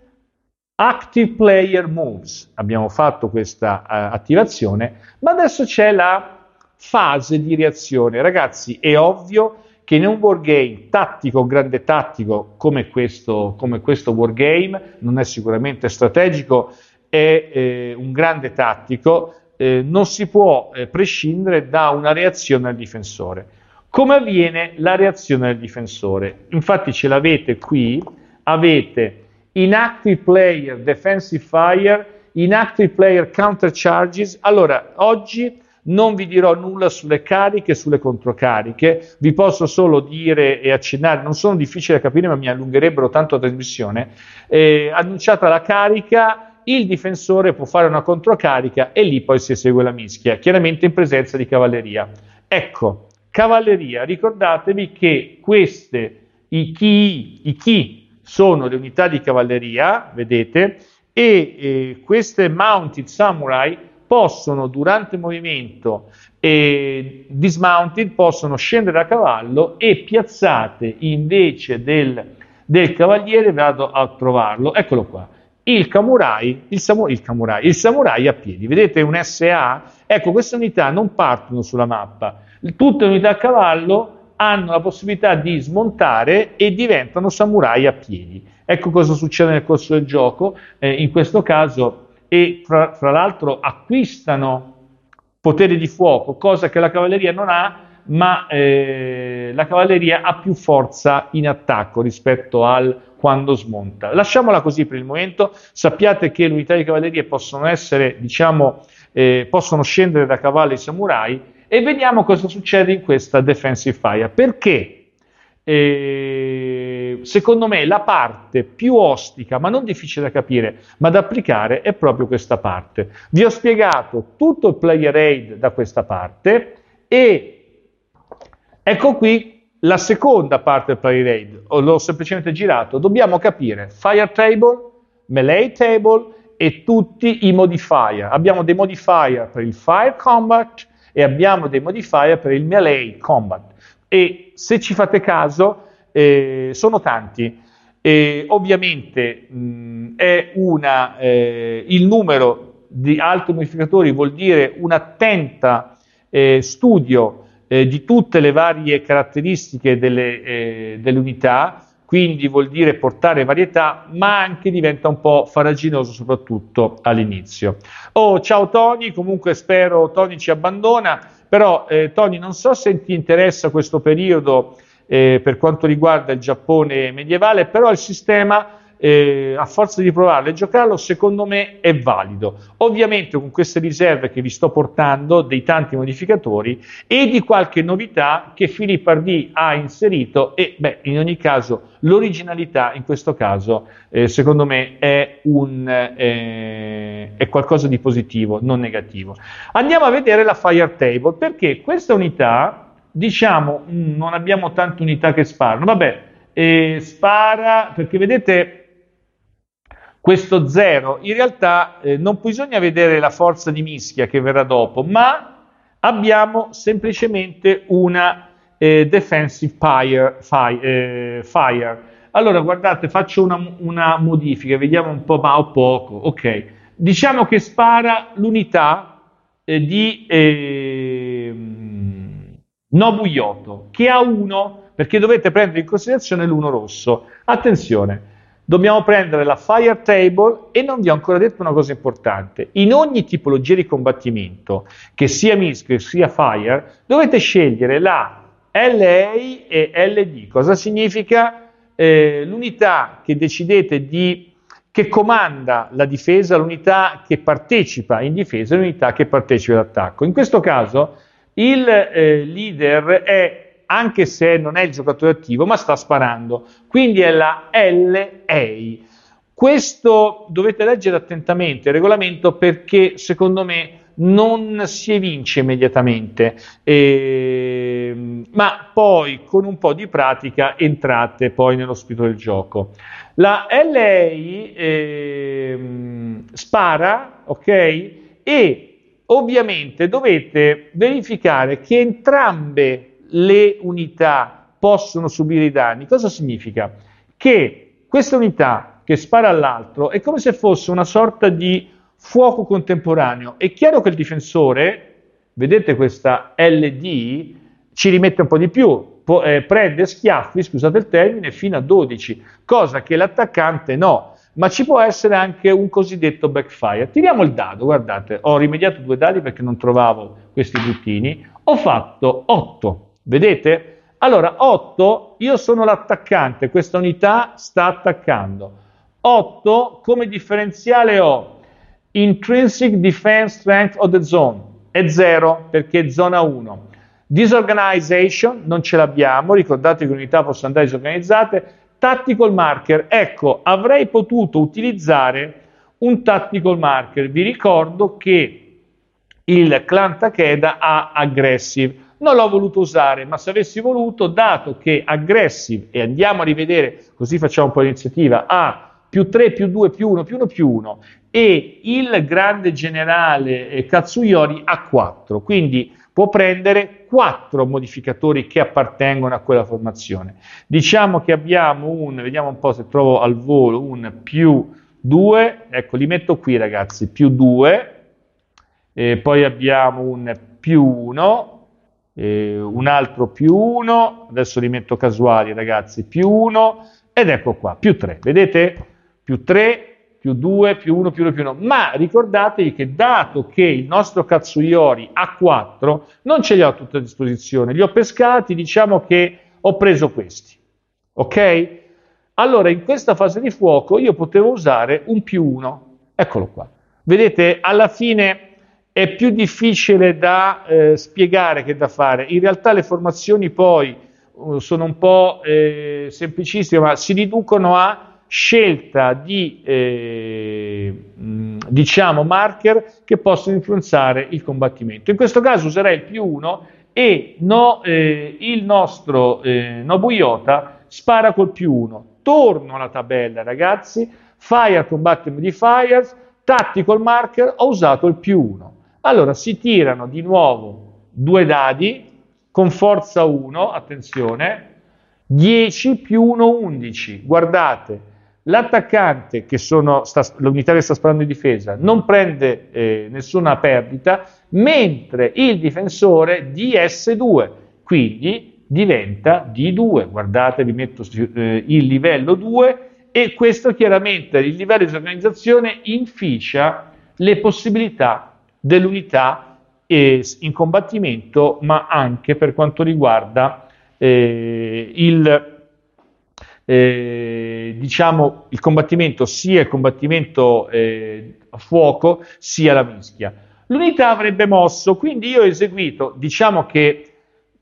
active player moves, abbiamo fatto questa attivazione, ma adesso c'è la fase di reazione. Ragazzi, è ovvio che in un wargame tattico, grande tattico come questo wargame, non è sicuramente strategico, è un grande tattico, non si può prescindere da una reazione al difensore. Come avviene la reazione al difensore? Infatti ce l'avete qui, avete inactive player defensive fire, inactive player counter charges. Allora, oggi non vi dirò nulla sulle cariche e sulle controcariche, vi posso solo dire e accennare, non sono difficili da capire ma mi allungherebbero tanto la trasmissione. Annunciata la carica, il difensore può fare una controcarica e lì poi si esegue la mischia, chiaramente in presenza di cavalleria. Ecco, cavalleria, ricordatevi che queste, i chi sono le unità di cavalleria, vedete, e queste mounted samurai possono durante il movimento dismounted, possono scendere a cavallo e piazzate invece del cavaliere, vado a trovarlo, eccolo qua, il samurai a piedi, vedete un SA? Ecco, queste unità non partono sulla mappa, tutte le unità a cavallo hanno la possibilità di smontare e diventano samurai a piedi. Ecco cosa succede nel corso del gioco, in questo caso, e fra l'altro acquistano potere di fuoco, cosa che la cavalleria non ha, ma la cavalleria ha più forza in attacco rispetto al quando smonta. Lasciamola così per il momento, sappiate che le unità di cavalleria possono essere, possono scendere da cavallo i samurai, e vediamo cosa succede in questa defensive fire, perché secondo me la parte più ostica, ma non difficile da capire, ma da applicare, è proprio questa parte. Vi ho spiegato tutto il player aid da questa parte e ecco qui la seconda parte del player aid, l'ho semplicemente girato. Dobbiamo capire fire table, melee table e tutti i modifier. Abbiamo dei modifier per il fire combat e abbiamo dei modifier per il melee combat. E se ci fate caso, sono tanti, ovviamente il numero di altri modificatori vuol dire un attenta studio di tutte le varie caratteristiche delle unità, quindi vuol dire portare varietà, ma anche diventa un po' farraginoso soprattutto all'inizio. Oh, ciao Tony, comunque spero Tony ci abbandona, però Tony, non so se ti interessa questo periodo per quanto riguarda il Giappone medievale, però il sistema a forza di provarlo e giocarlo secondo me è valido, ovviamente con queste riserve che vi sto portando dei tanti modificatori e di qualche novità che Filippo Ardì ha inserito, e in ogni caso l'originalità in questo caso secondo me è qualcosa di positivo, non negativo. Andiamo a vedere la fire table, perché questa unità, diciamo, non abbiamo tante unità che sparano, spara, perché vedete questo 0, in realtà non bisogna vedere la forza di mischia che verrà dopo, ma abbiamo semplicemente una defensive fire. Allora guardate, faccio una modifica, vediamo un po', ma o poco, ok. Diciamo che spara l'unità di Nobuyoto, che ha 1, perché dovete prendere in considerazione l'1 rosso. Attenzione! Dobbiamo prendere la fire table e non vi ho ancora detto una cosa importante. In ogni tipologia di combattimento, che sia mischio che sia fire, dovete scegliere la LA e LD. Cosa significa? L'unità che decidete che comanda la difesa, l'unità che partecipa in difesa e l'unità che partecipa all'attacco. In questo caso il leader è, anche se non è il giocatore attivo, ma sta sparando, quindi è la LA. Questo dovete leggere attentamente il regolamento, perché secondo me non si evince immediatamente, ma poi con un po' di pratica entrate poi nello spirito del gioco. La LA spara, ok? E ovviamente dovete verificare che entrambe le unità possono subire i danni. Cosa significa? Che questa unità che spara all'altro è come se fosse una sorta di fuoco contemporaneo. È chiaro che il difensore, vedete questa LD, ci rimette un po' di più, prende schiaffi, scusate il termine, fino a 12, cosa che l'attaccante no, ma ci può essere anche un cosiddetto backfire. Tiriamo il dado, guardate, ho rimediato 2 dadi perché non trovavo questi buttini, ho fatto 8, vedete? Allora 8, io sono l'attaccante, questa unità sta attaccando, 8 come differenziale ho Intrinsic Defense Strength of the Zone, è 0 perché è zona 1. Disorganization non ce l'abbiamo, ricordate che le unità possono andare disorganizzate. Tactical Marker, ecco, avrei potuto utilizzare un Tactical Marker. Vi ricordo che il clan Takeda ha Aggressive, non l'ho voluto usare, ma se avessi voluto, dato che Aggressive, e andiamo a rivedere, così facciamo un po' l'iniziativa, ha più 3, più 2, più 1, più 1, più 1, e il grande generale Katsuyori ha 4, quindi può prendere 4 modificatori che appartengono a quella formazione. Diciamo che abbiamo un, vediamo un po' se trovo al volo, un più 2, ecco li metto qui ragazzi, più 2, poi abbiamo un più 1, un altro più 1, adesso li metto casuali ragazzi, più 1, ed ecco qua, più 3, vedete? Più 3, più 2, più 1, più 1, più 1, ma ricordatevi che dato che il nostro Katsuyori ha 4, non ce li ho tutti a disposizione, li ho pescati, diciamo che ho preso questi, ok? Allora in questa fase di fuoco io potevo usare un più 1, eccolo qua, vedete alla fine è più difficile da spiegare che da fare, in realtà le formazioni poi sono un po' semplicissime, ma si riducono a scelta di diciamo marker che possono influenzare il combattimento. In questo caso userei il più 1 e il nostro Nobuyoto spara col più 1. Torno alla tabella ragazzi, Fire Combat Modifiers, Tactical Marker, ho usato il più 1. Allora si tirano di nuovo 2 dadi con forza 1, attenzione, 10 più 1, 11, guardate. L'attaccante, che l'unità che sta sparando in difesa, non prende nessuna perdita, mentre il difensore DS2, quindi diventa D2. Guardate, vi metto il livello 2 e questo chiaramente il livello di organizzazione inficia le possibilità dell'unità in combattimento, ma anche per quanto riguarda diciamo il combattimento, sia il combattimento a fuoco sia la mischia. L'unità avrebbe mosso, quindi io ho eseguito, diciamo che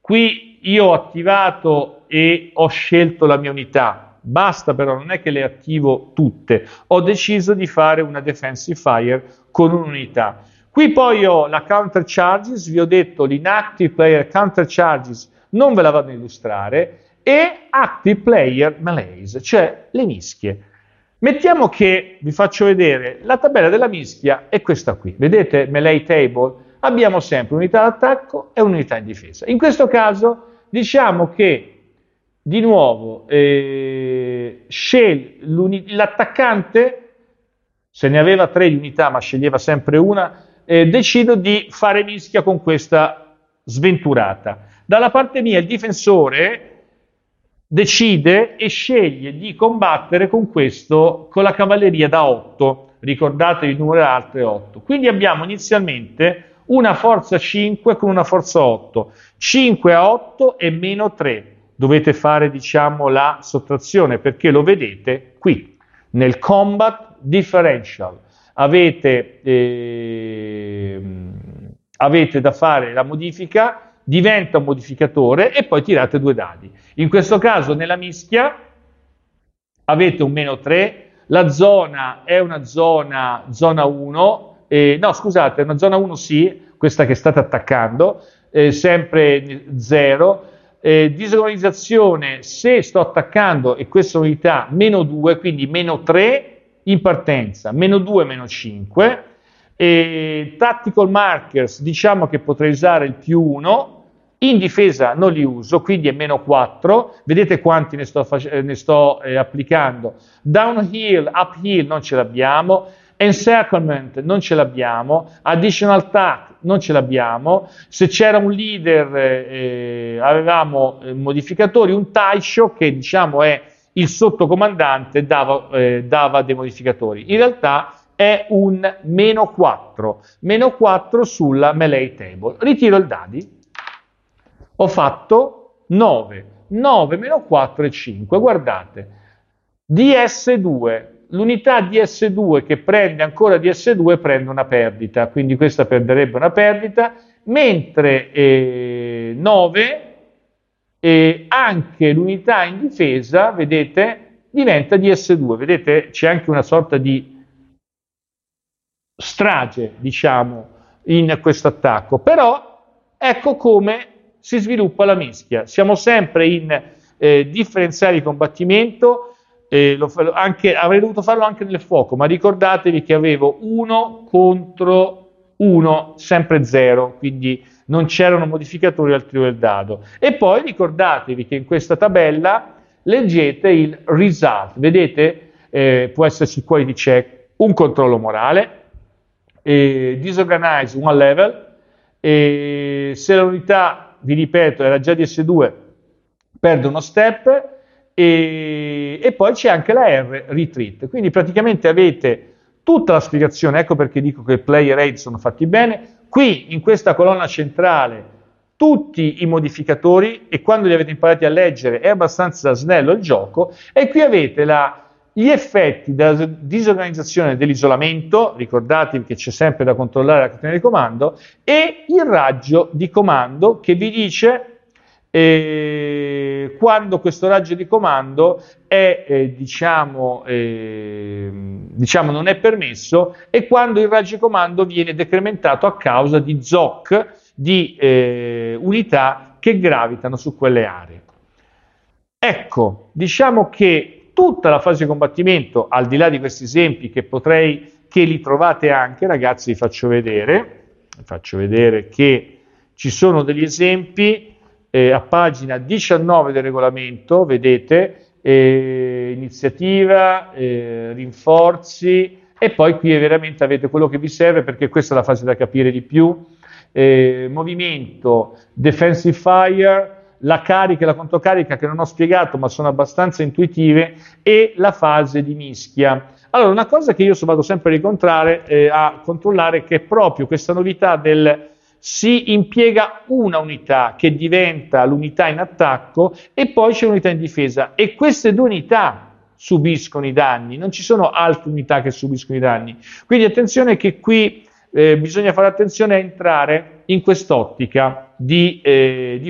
qui io ho attivato e ho scelto la mia unità, basta però, non è che le attivo tutte, ho deciso di fare una defensive fire con un'unità. Qui poi ho la counter charges, vi ho detto l'inactive player counter charges non ve la vado a illustrare, e active player malaise, cioè le mischie. Mettiamo che, vi faccio vedere, la tabella della mischia è questa qui, vedete melee table, abbiamo sempre unità d'attacco e unità in difesa. In questo caso diciamo che di nuovo l'attaccante, se ne aveva 3 di unità ma sceglieva sempre una, decido di fare mischia con questa sventurata. Dalla parte mia il difensore decide e sceglie di combattere con la cavalleria da 8, ricordatevi il numero alto è 8, quindi abbiamo inizialmente una forza 5 con una forza 8, 5 a 8 e meno 3, dovete fare diciamo la sottrazione perché lo vedete qui, nel combat differential avete, avete da fare la modifica, diventa un modificatore e poi tirate 2 dadi. In questo caso nella mischia avete un meno 3, la zona è una zona 1, No, scusate, una zona 1 sì, questa che state attaccando, sempre 0. Disorganizzazione, se sto attaccando e questa unità, meno 2, quindi meno 3 in partenza, meno 2, meno 5. Tactical markers, diciamo che potrei usare il più 1. In difesa non li uso, quindi è meno 4, vedete quanti ne sto applicando. Downhill, uphill non ce l'abbiamo, encirclement non ce l'abbiamo, additional tack non ce l'abbiamo, se c'era un leader avevamo modificatori, un taisho che diciamo è il sottocomandante dava dei modificatori, in realtà è un meno 4 sulla melee table. Ritiro il dadi. Ho fatto 9, 9 meno 4 è 5, guardate, DS2, l'unità DS2 che prende ancora DS2 prende una perdita, quindi questa perderebbe una perdita, mentre 9 anche l'unità in difesa, vedete, diventa DS2, vedete c'è anche una sorta di strage, diciamo, in questo attacco, però ecco come si sviluppa la mischia. Siamo sempre in differenziale di combattimento, avrei dovuto farlo anche nel fuoco, ma ricordatevi che avevo 1 contro 1, sempre 0, quindi non c'erano modificatori al tiro del dado. E poi ricordatevi che in questa tabella leggete il result, vedete, può esserci quality check, un controllo morale, disorganize one level, se l'unità, vi ripeto, era già DS2, perde uno step, e poi c'è anche la R, retreat. Quindi praticamente avete tutta la spiegazione, ecco perché dico che player aid sono fatti bene. Qui in questa colonna centrale tutti i modificatori, e quando li avete imparati a leggere è abbastanza snello il gioco, e qui avete gli effetti della disorganizzazione dell'isolamento, ricordatevi che c'è sempre da controllare la catena di comando, e il raggio di comando che vi dice quando questo raggio di comando è, diciamo non è permesso, e quando il raggio di comando viene decrementato a causa di zoc, di unità che gravitano su quelle aree. Ecco, diciamo che tutta la fase di combattimento, al di là di questi esempi che li trovate anche, ragazzi, vi faccio vedere che ci sono degli esempi a pagina 19 del regolamento, vedete, iniziativa, rinforzi, e poi qui veramente avete quello che vi serve, perché questa è la fase da capire di più, movimento, defensive fire, la carica e la controcarica che non ho spiegato ma sono abbastanza intuitive, e la fase di mischia. Allora, una cosa che io vado sempre a controllare, che è proprio questa novità del si impiega una unità che diventa l'unità in attacco, e poi c'è un'unità in difesa, e queste due unità subiscono i danni, non ci sono altre unità che subiscono i danni, quindi attenzione che qui bisogna fare attenzione a entrare in quest'ottica di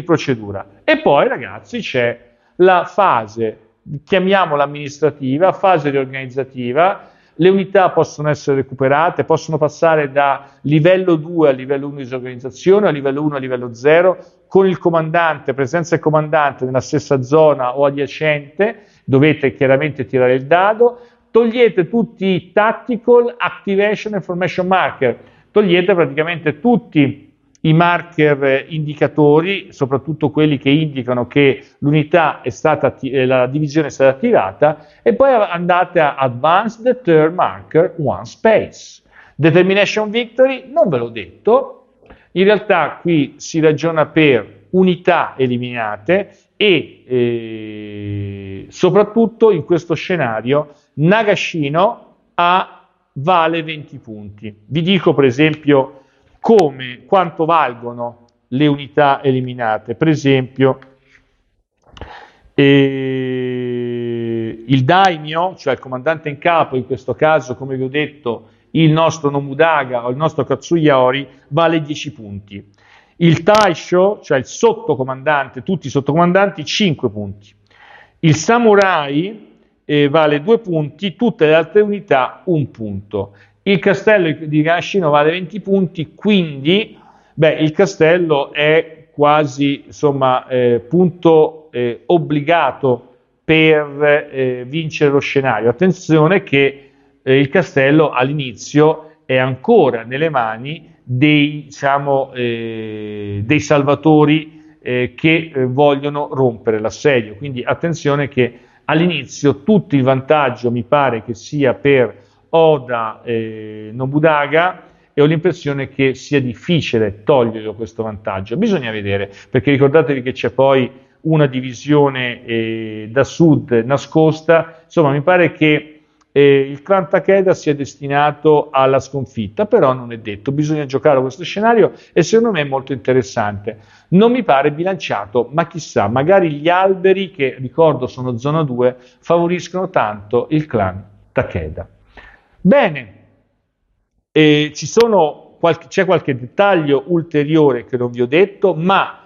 procedura. E poi, ragazzi, c'è la fase, chiamiamola amministrativa, fase riorganizzativa, le unità possono essere recuperate, possono passare da livello 2 a livello 1 di disorganizzazione, a livello 1 a livello 0, con il comandante, presenza del comandante nella stessa zona o adiacente, dovete chiaramente tirare il dado. Togliete tutti i tactical activation and formation marker, togliete praticamente tutti i marker indicatori, soprattutto quelli che indicano che l'unità è stata, la divisione è stata attivata, e poi andate a Advanced Deter Marker One Space. Determination Victory, non ve l'ho detto, in realtà qui si ragiona per unità eliminate, e soprattutto in questo scenario Nagashino vale 20 punti. Vi dico per esempio quanto valgono le unità eliminate. Per esempio il daimyo, cioè il comandante in capo, in questo caso come vi ho detto il nostro Nobunaga o il nostro Katsuyori, vale 10 punti. Il taisho, cioè il sottocomandante, tutti i sottocomandanti, 5 punti. Il samurai vale 2 punti, tutte le altre unità 1 punto. Il castello di Nashino vale 20 punti, quindi il castello è quasi punto obbligato per vincere lo scenario. Attenzione che il castello all'inizio è ancora nelle mani dei salvatori che vogliono rompere l'assedio, quindi attenzione che all'inizio tutto il vantaggio mi pare che sia per Oda Nobunaga, e ho l'impressione che sia difficile toglierlo questo vantaggio. Bisogna vedere, perché ricordatevi che c'è poi una divisione da sud nascosta. Insomma, mi pare che il clan Takeda sia destinato alla sconfitta, però non è detto, bisogna giocare a questo scenario e secondo me è molto interessante. Non mi pare bilanciato, ma chissà, magari gli alberi, che ricordo sono zona 2, favoriscono tanto il clan Takeda. Bene, c'è qualche dettaglio ulteriore che non vi ho detto, ma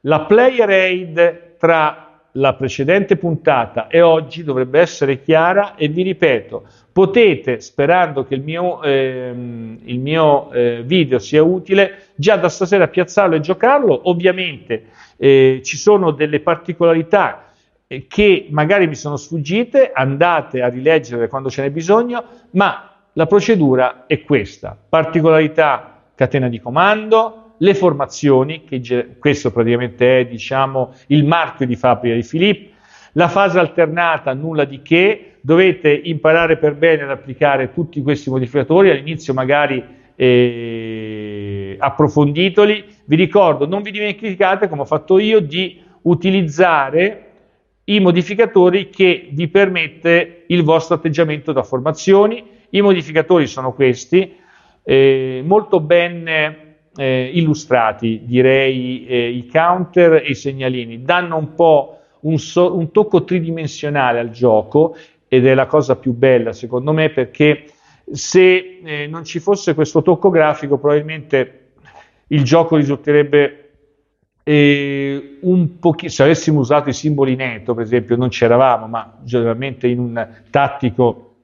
la player aid tra la precedente puntata e oggi dovrebbe essere chiara, e vi ripeto, potete, sperando che il mio video sia utile, già da stasera piazzarlo e giocarlo. Ovviamente ci sono delle particolarità che magari mi sono sfuggite, andate a rileggere quando ce n'è bisogno, ma la procedura è questa: particolarità catena di comando, le formazioni, che questo praticamente è il marchio di fabbrica di Philippe, la fase alternata nulla di che, dovete imparare per bene ad applicare tutti questi modificatori, all'inizio magari approfonditoli. Vi ricordo, non vi dimenticate, come ho fatto io, di utilizzare i modificatori che vi permette il vostro atteggiamento da formazioni. I modificatori sono questi, molto ben illustrati, direi. I counter e i segnalini danno un po' un tocco tridimensionale al gioco, ed è la cosa più bella secondo me, perché se non ci fosse questo tocco grafico probabilmente il gioco risulterebbe se avessimo usato i simboli netto, per esempio. Non c'eravamo, ma generalmente in un tattico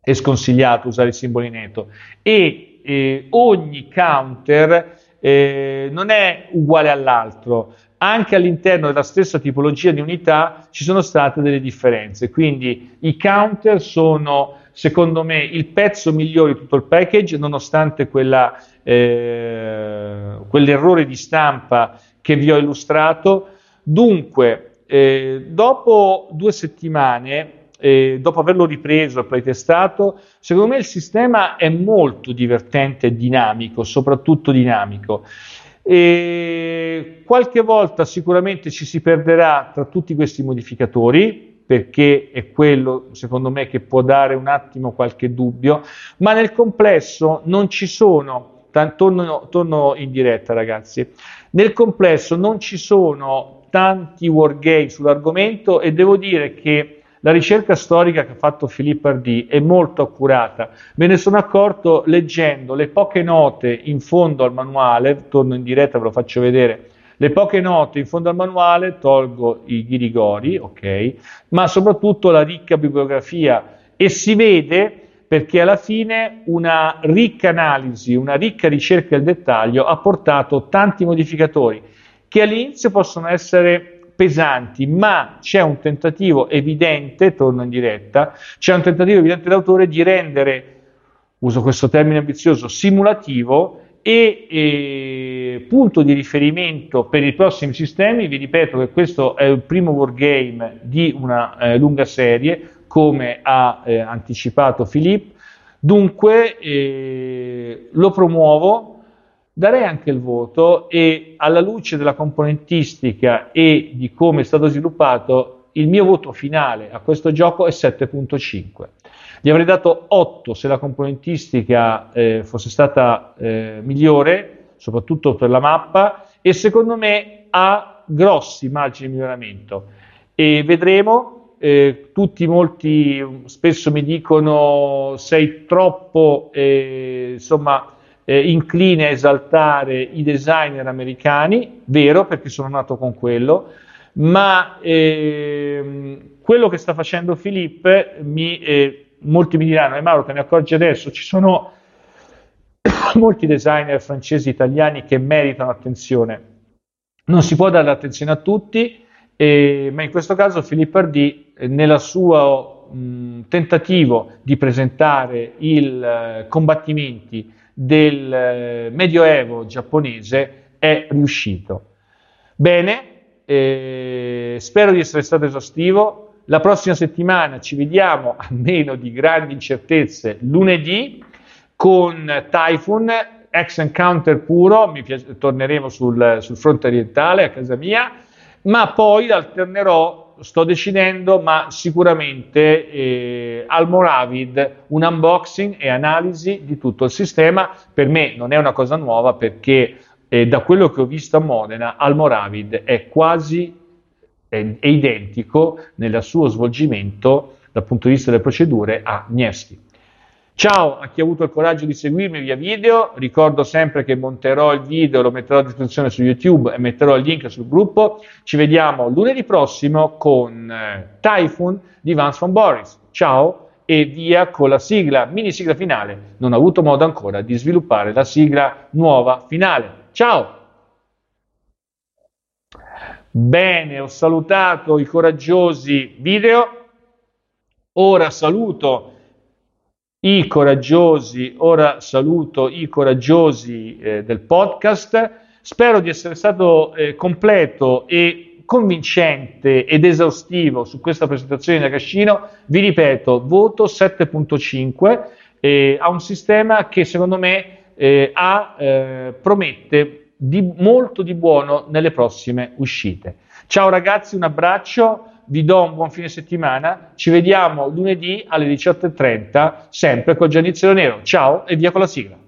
è sconsigliato usare i simboli netto, e ogni counter non è uguale all'altro, anche all'interno della stessa tipologia di unità ci sono state delle differenze, quindi i counter sono secondo me il pezzo migliore di tutto il package, nonostante quell'errore di stampa che vi ho illustrato. Dunque, dopo 2 settimane, dopo averlo ripreso e playtestato, secondo me il sistema è molto divertente e dinamico, soprattutto dinamico. Qualche volta sicuramente ci si perderà tra tutti questi modificatori, perché è quello secondo me che può dare un attimo qualche dubbio, ma nel complesso non ci sono... Torno in diretta, ragazzi. Nel complesso non ci sono tanti wargame sull'argomento, e devo dire che la ricerca storica che ha fatto Filippo Ardì è molto accurata. Me ne sono accorto leggendo le poche note in fondo al manuale. Torno in diretta, ve lo faccio vedere. Le poche note in fondo al manuale, tolgo i ghirigori, ok, ma soprattutto la ricca bibliografia, e si vede, perché alla fine una ricca analisi, una ricca ricerca al dettaglio ha portato tanti modificatori che all'inizio possono essere pesanti, ma c'è un tentativo evidente, torno in diretta, c'è un tentativo evidente d'autore di rendere, uso questo termine ambizioso, simulativo e punto di riferimento per i prossimi sistemi. Vi ripeto che questo è il primo wargame di una lunga serie, come ha anticipato Filippo. Dunque lo promuovo, darei anche il voto, e alla luce della componentistica e di come è stato sviluppato, il mio voto finale a questo gioco è 7.5. Gli avrei dato 8 se la componentistica fosse stata migliore, soprattutto per la mappa, e secondo me ha grossi margini di miglioramento, e vedremo. Molti spesso mi dicono sei troppo incline a esaltare i designer americani, vero, perché sono nato con quello, ma quello che sta facendo Filippo molti mi diranno, Mauro, te ne accorgi adesso, ci sono molti designer francesi e italiani che meritano attenzione. Non si può dare attenzione a tutti, ma in questo caso Filippo Ardì, nella sua tentativo di presentare i combattimenti del Medioevo giapponese, è riuscito. Bene, spero di essere stato esaustivo. La prossima settimana ci vediamo, a meno di grandi incertezze, lunedì con Typhoon, ex encounter puro. Torneremo sul fronte orientale a casa mia, ma poi alternerò, sto decidendo, ma sicuramente Almoravid, un unboxing e analisi di tutto il sistema. Per me non è una cosa nuova, perché da quello che ho visto a Modena, Almoravid è quasi è identico nel suo svolgimento dal punto di vista delle procedure a Nievski. Ciao a chi ha avuto il coraggio di seguirmi via video, ricordo sempre che monterò il video, lo metterò a disposizione su YouTube e metterò il link sul gruppo. Ci vediamo lunedì prossimo con Typhoon di Vance von Boris. Ciao e via con la sigla, mini sigla finale. Non ho avuto modo ancora di sviluppare la sigla nuova finale. Ciao! Bene, ho salutato i coraggiosi video, ora saluto i coraggiosi del podcast. Spero di essere stato completo e convincente ed esaustivo su questa presentazione da Cascino. Vi ripeto, voto 7.5 a un sistema che secondo me promette molto di buono nelle prossime uscite. Ciao ragazzi, un abbraccio, vi do un buon fine settimana, ci vediamo lunedì alle 18:30 sempre con Giannizzero Nero. Ciao e via con la sigla.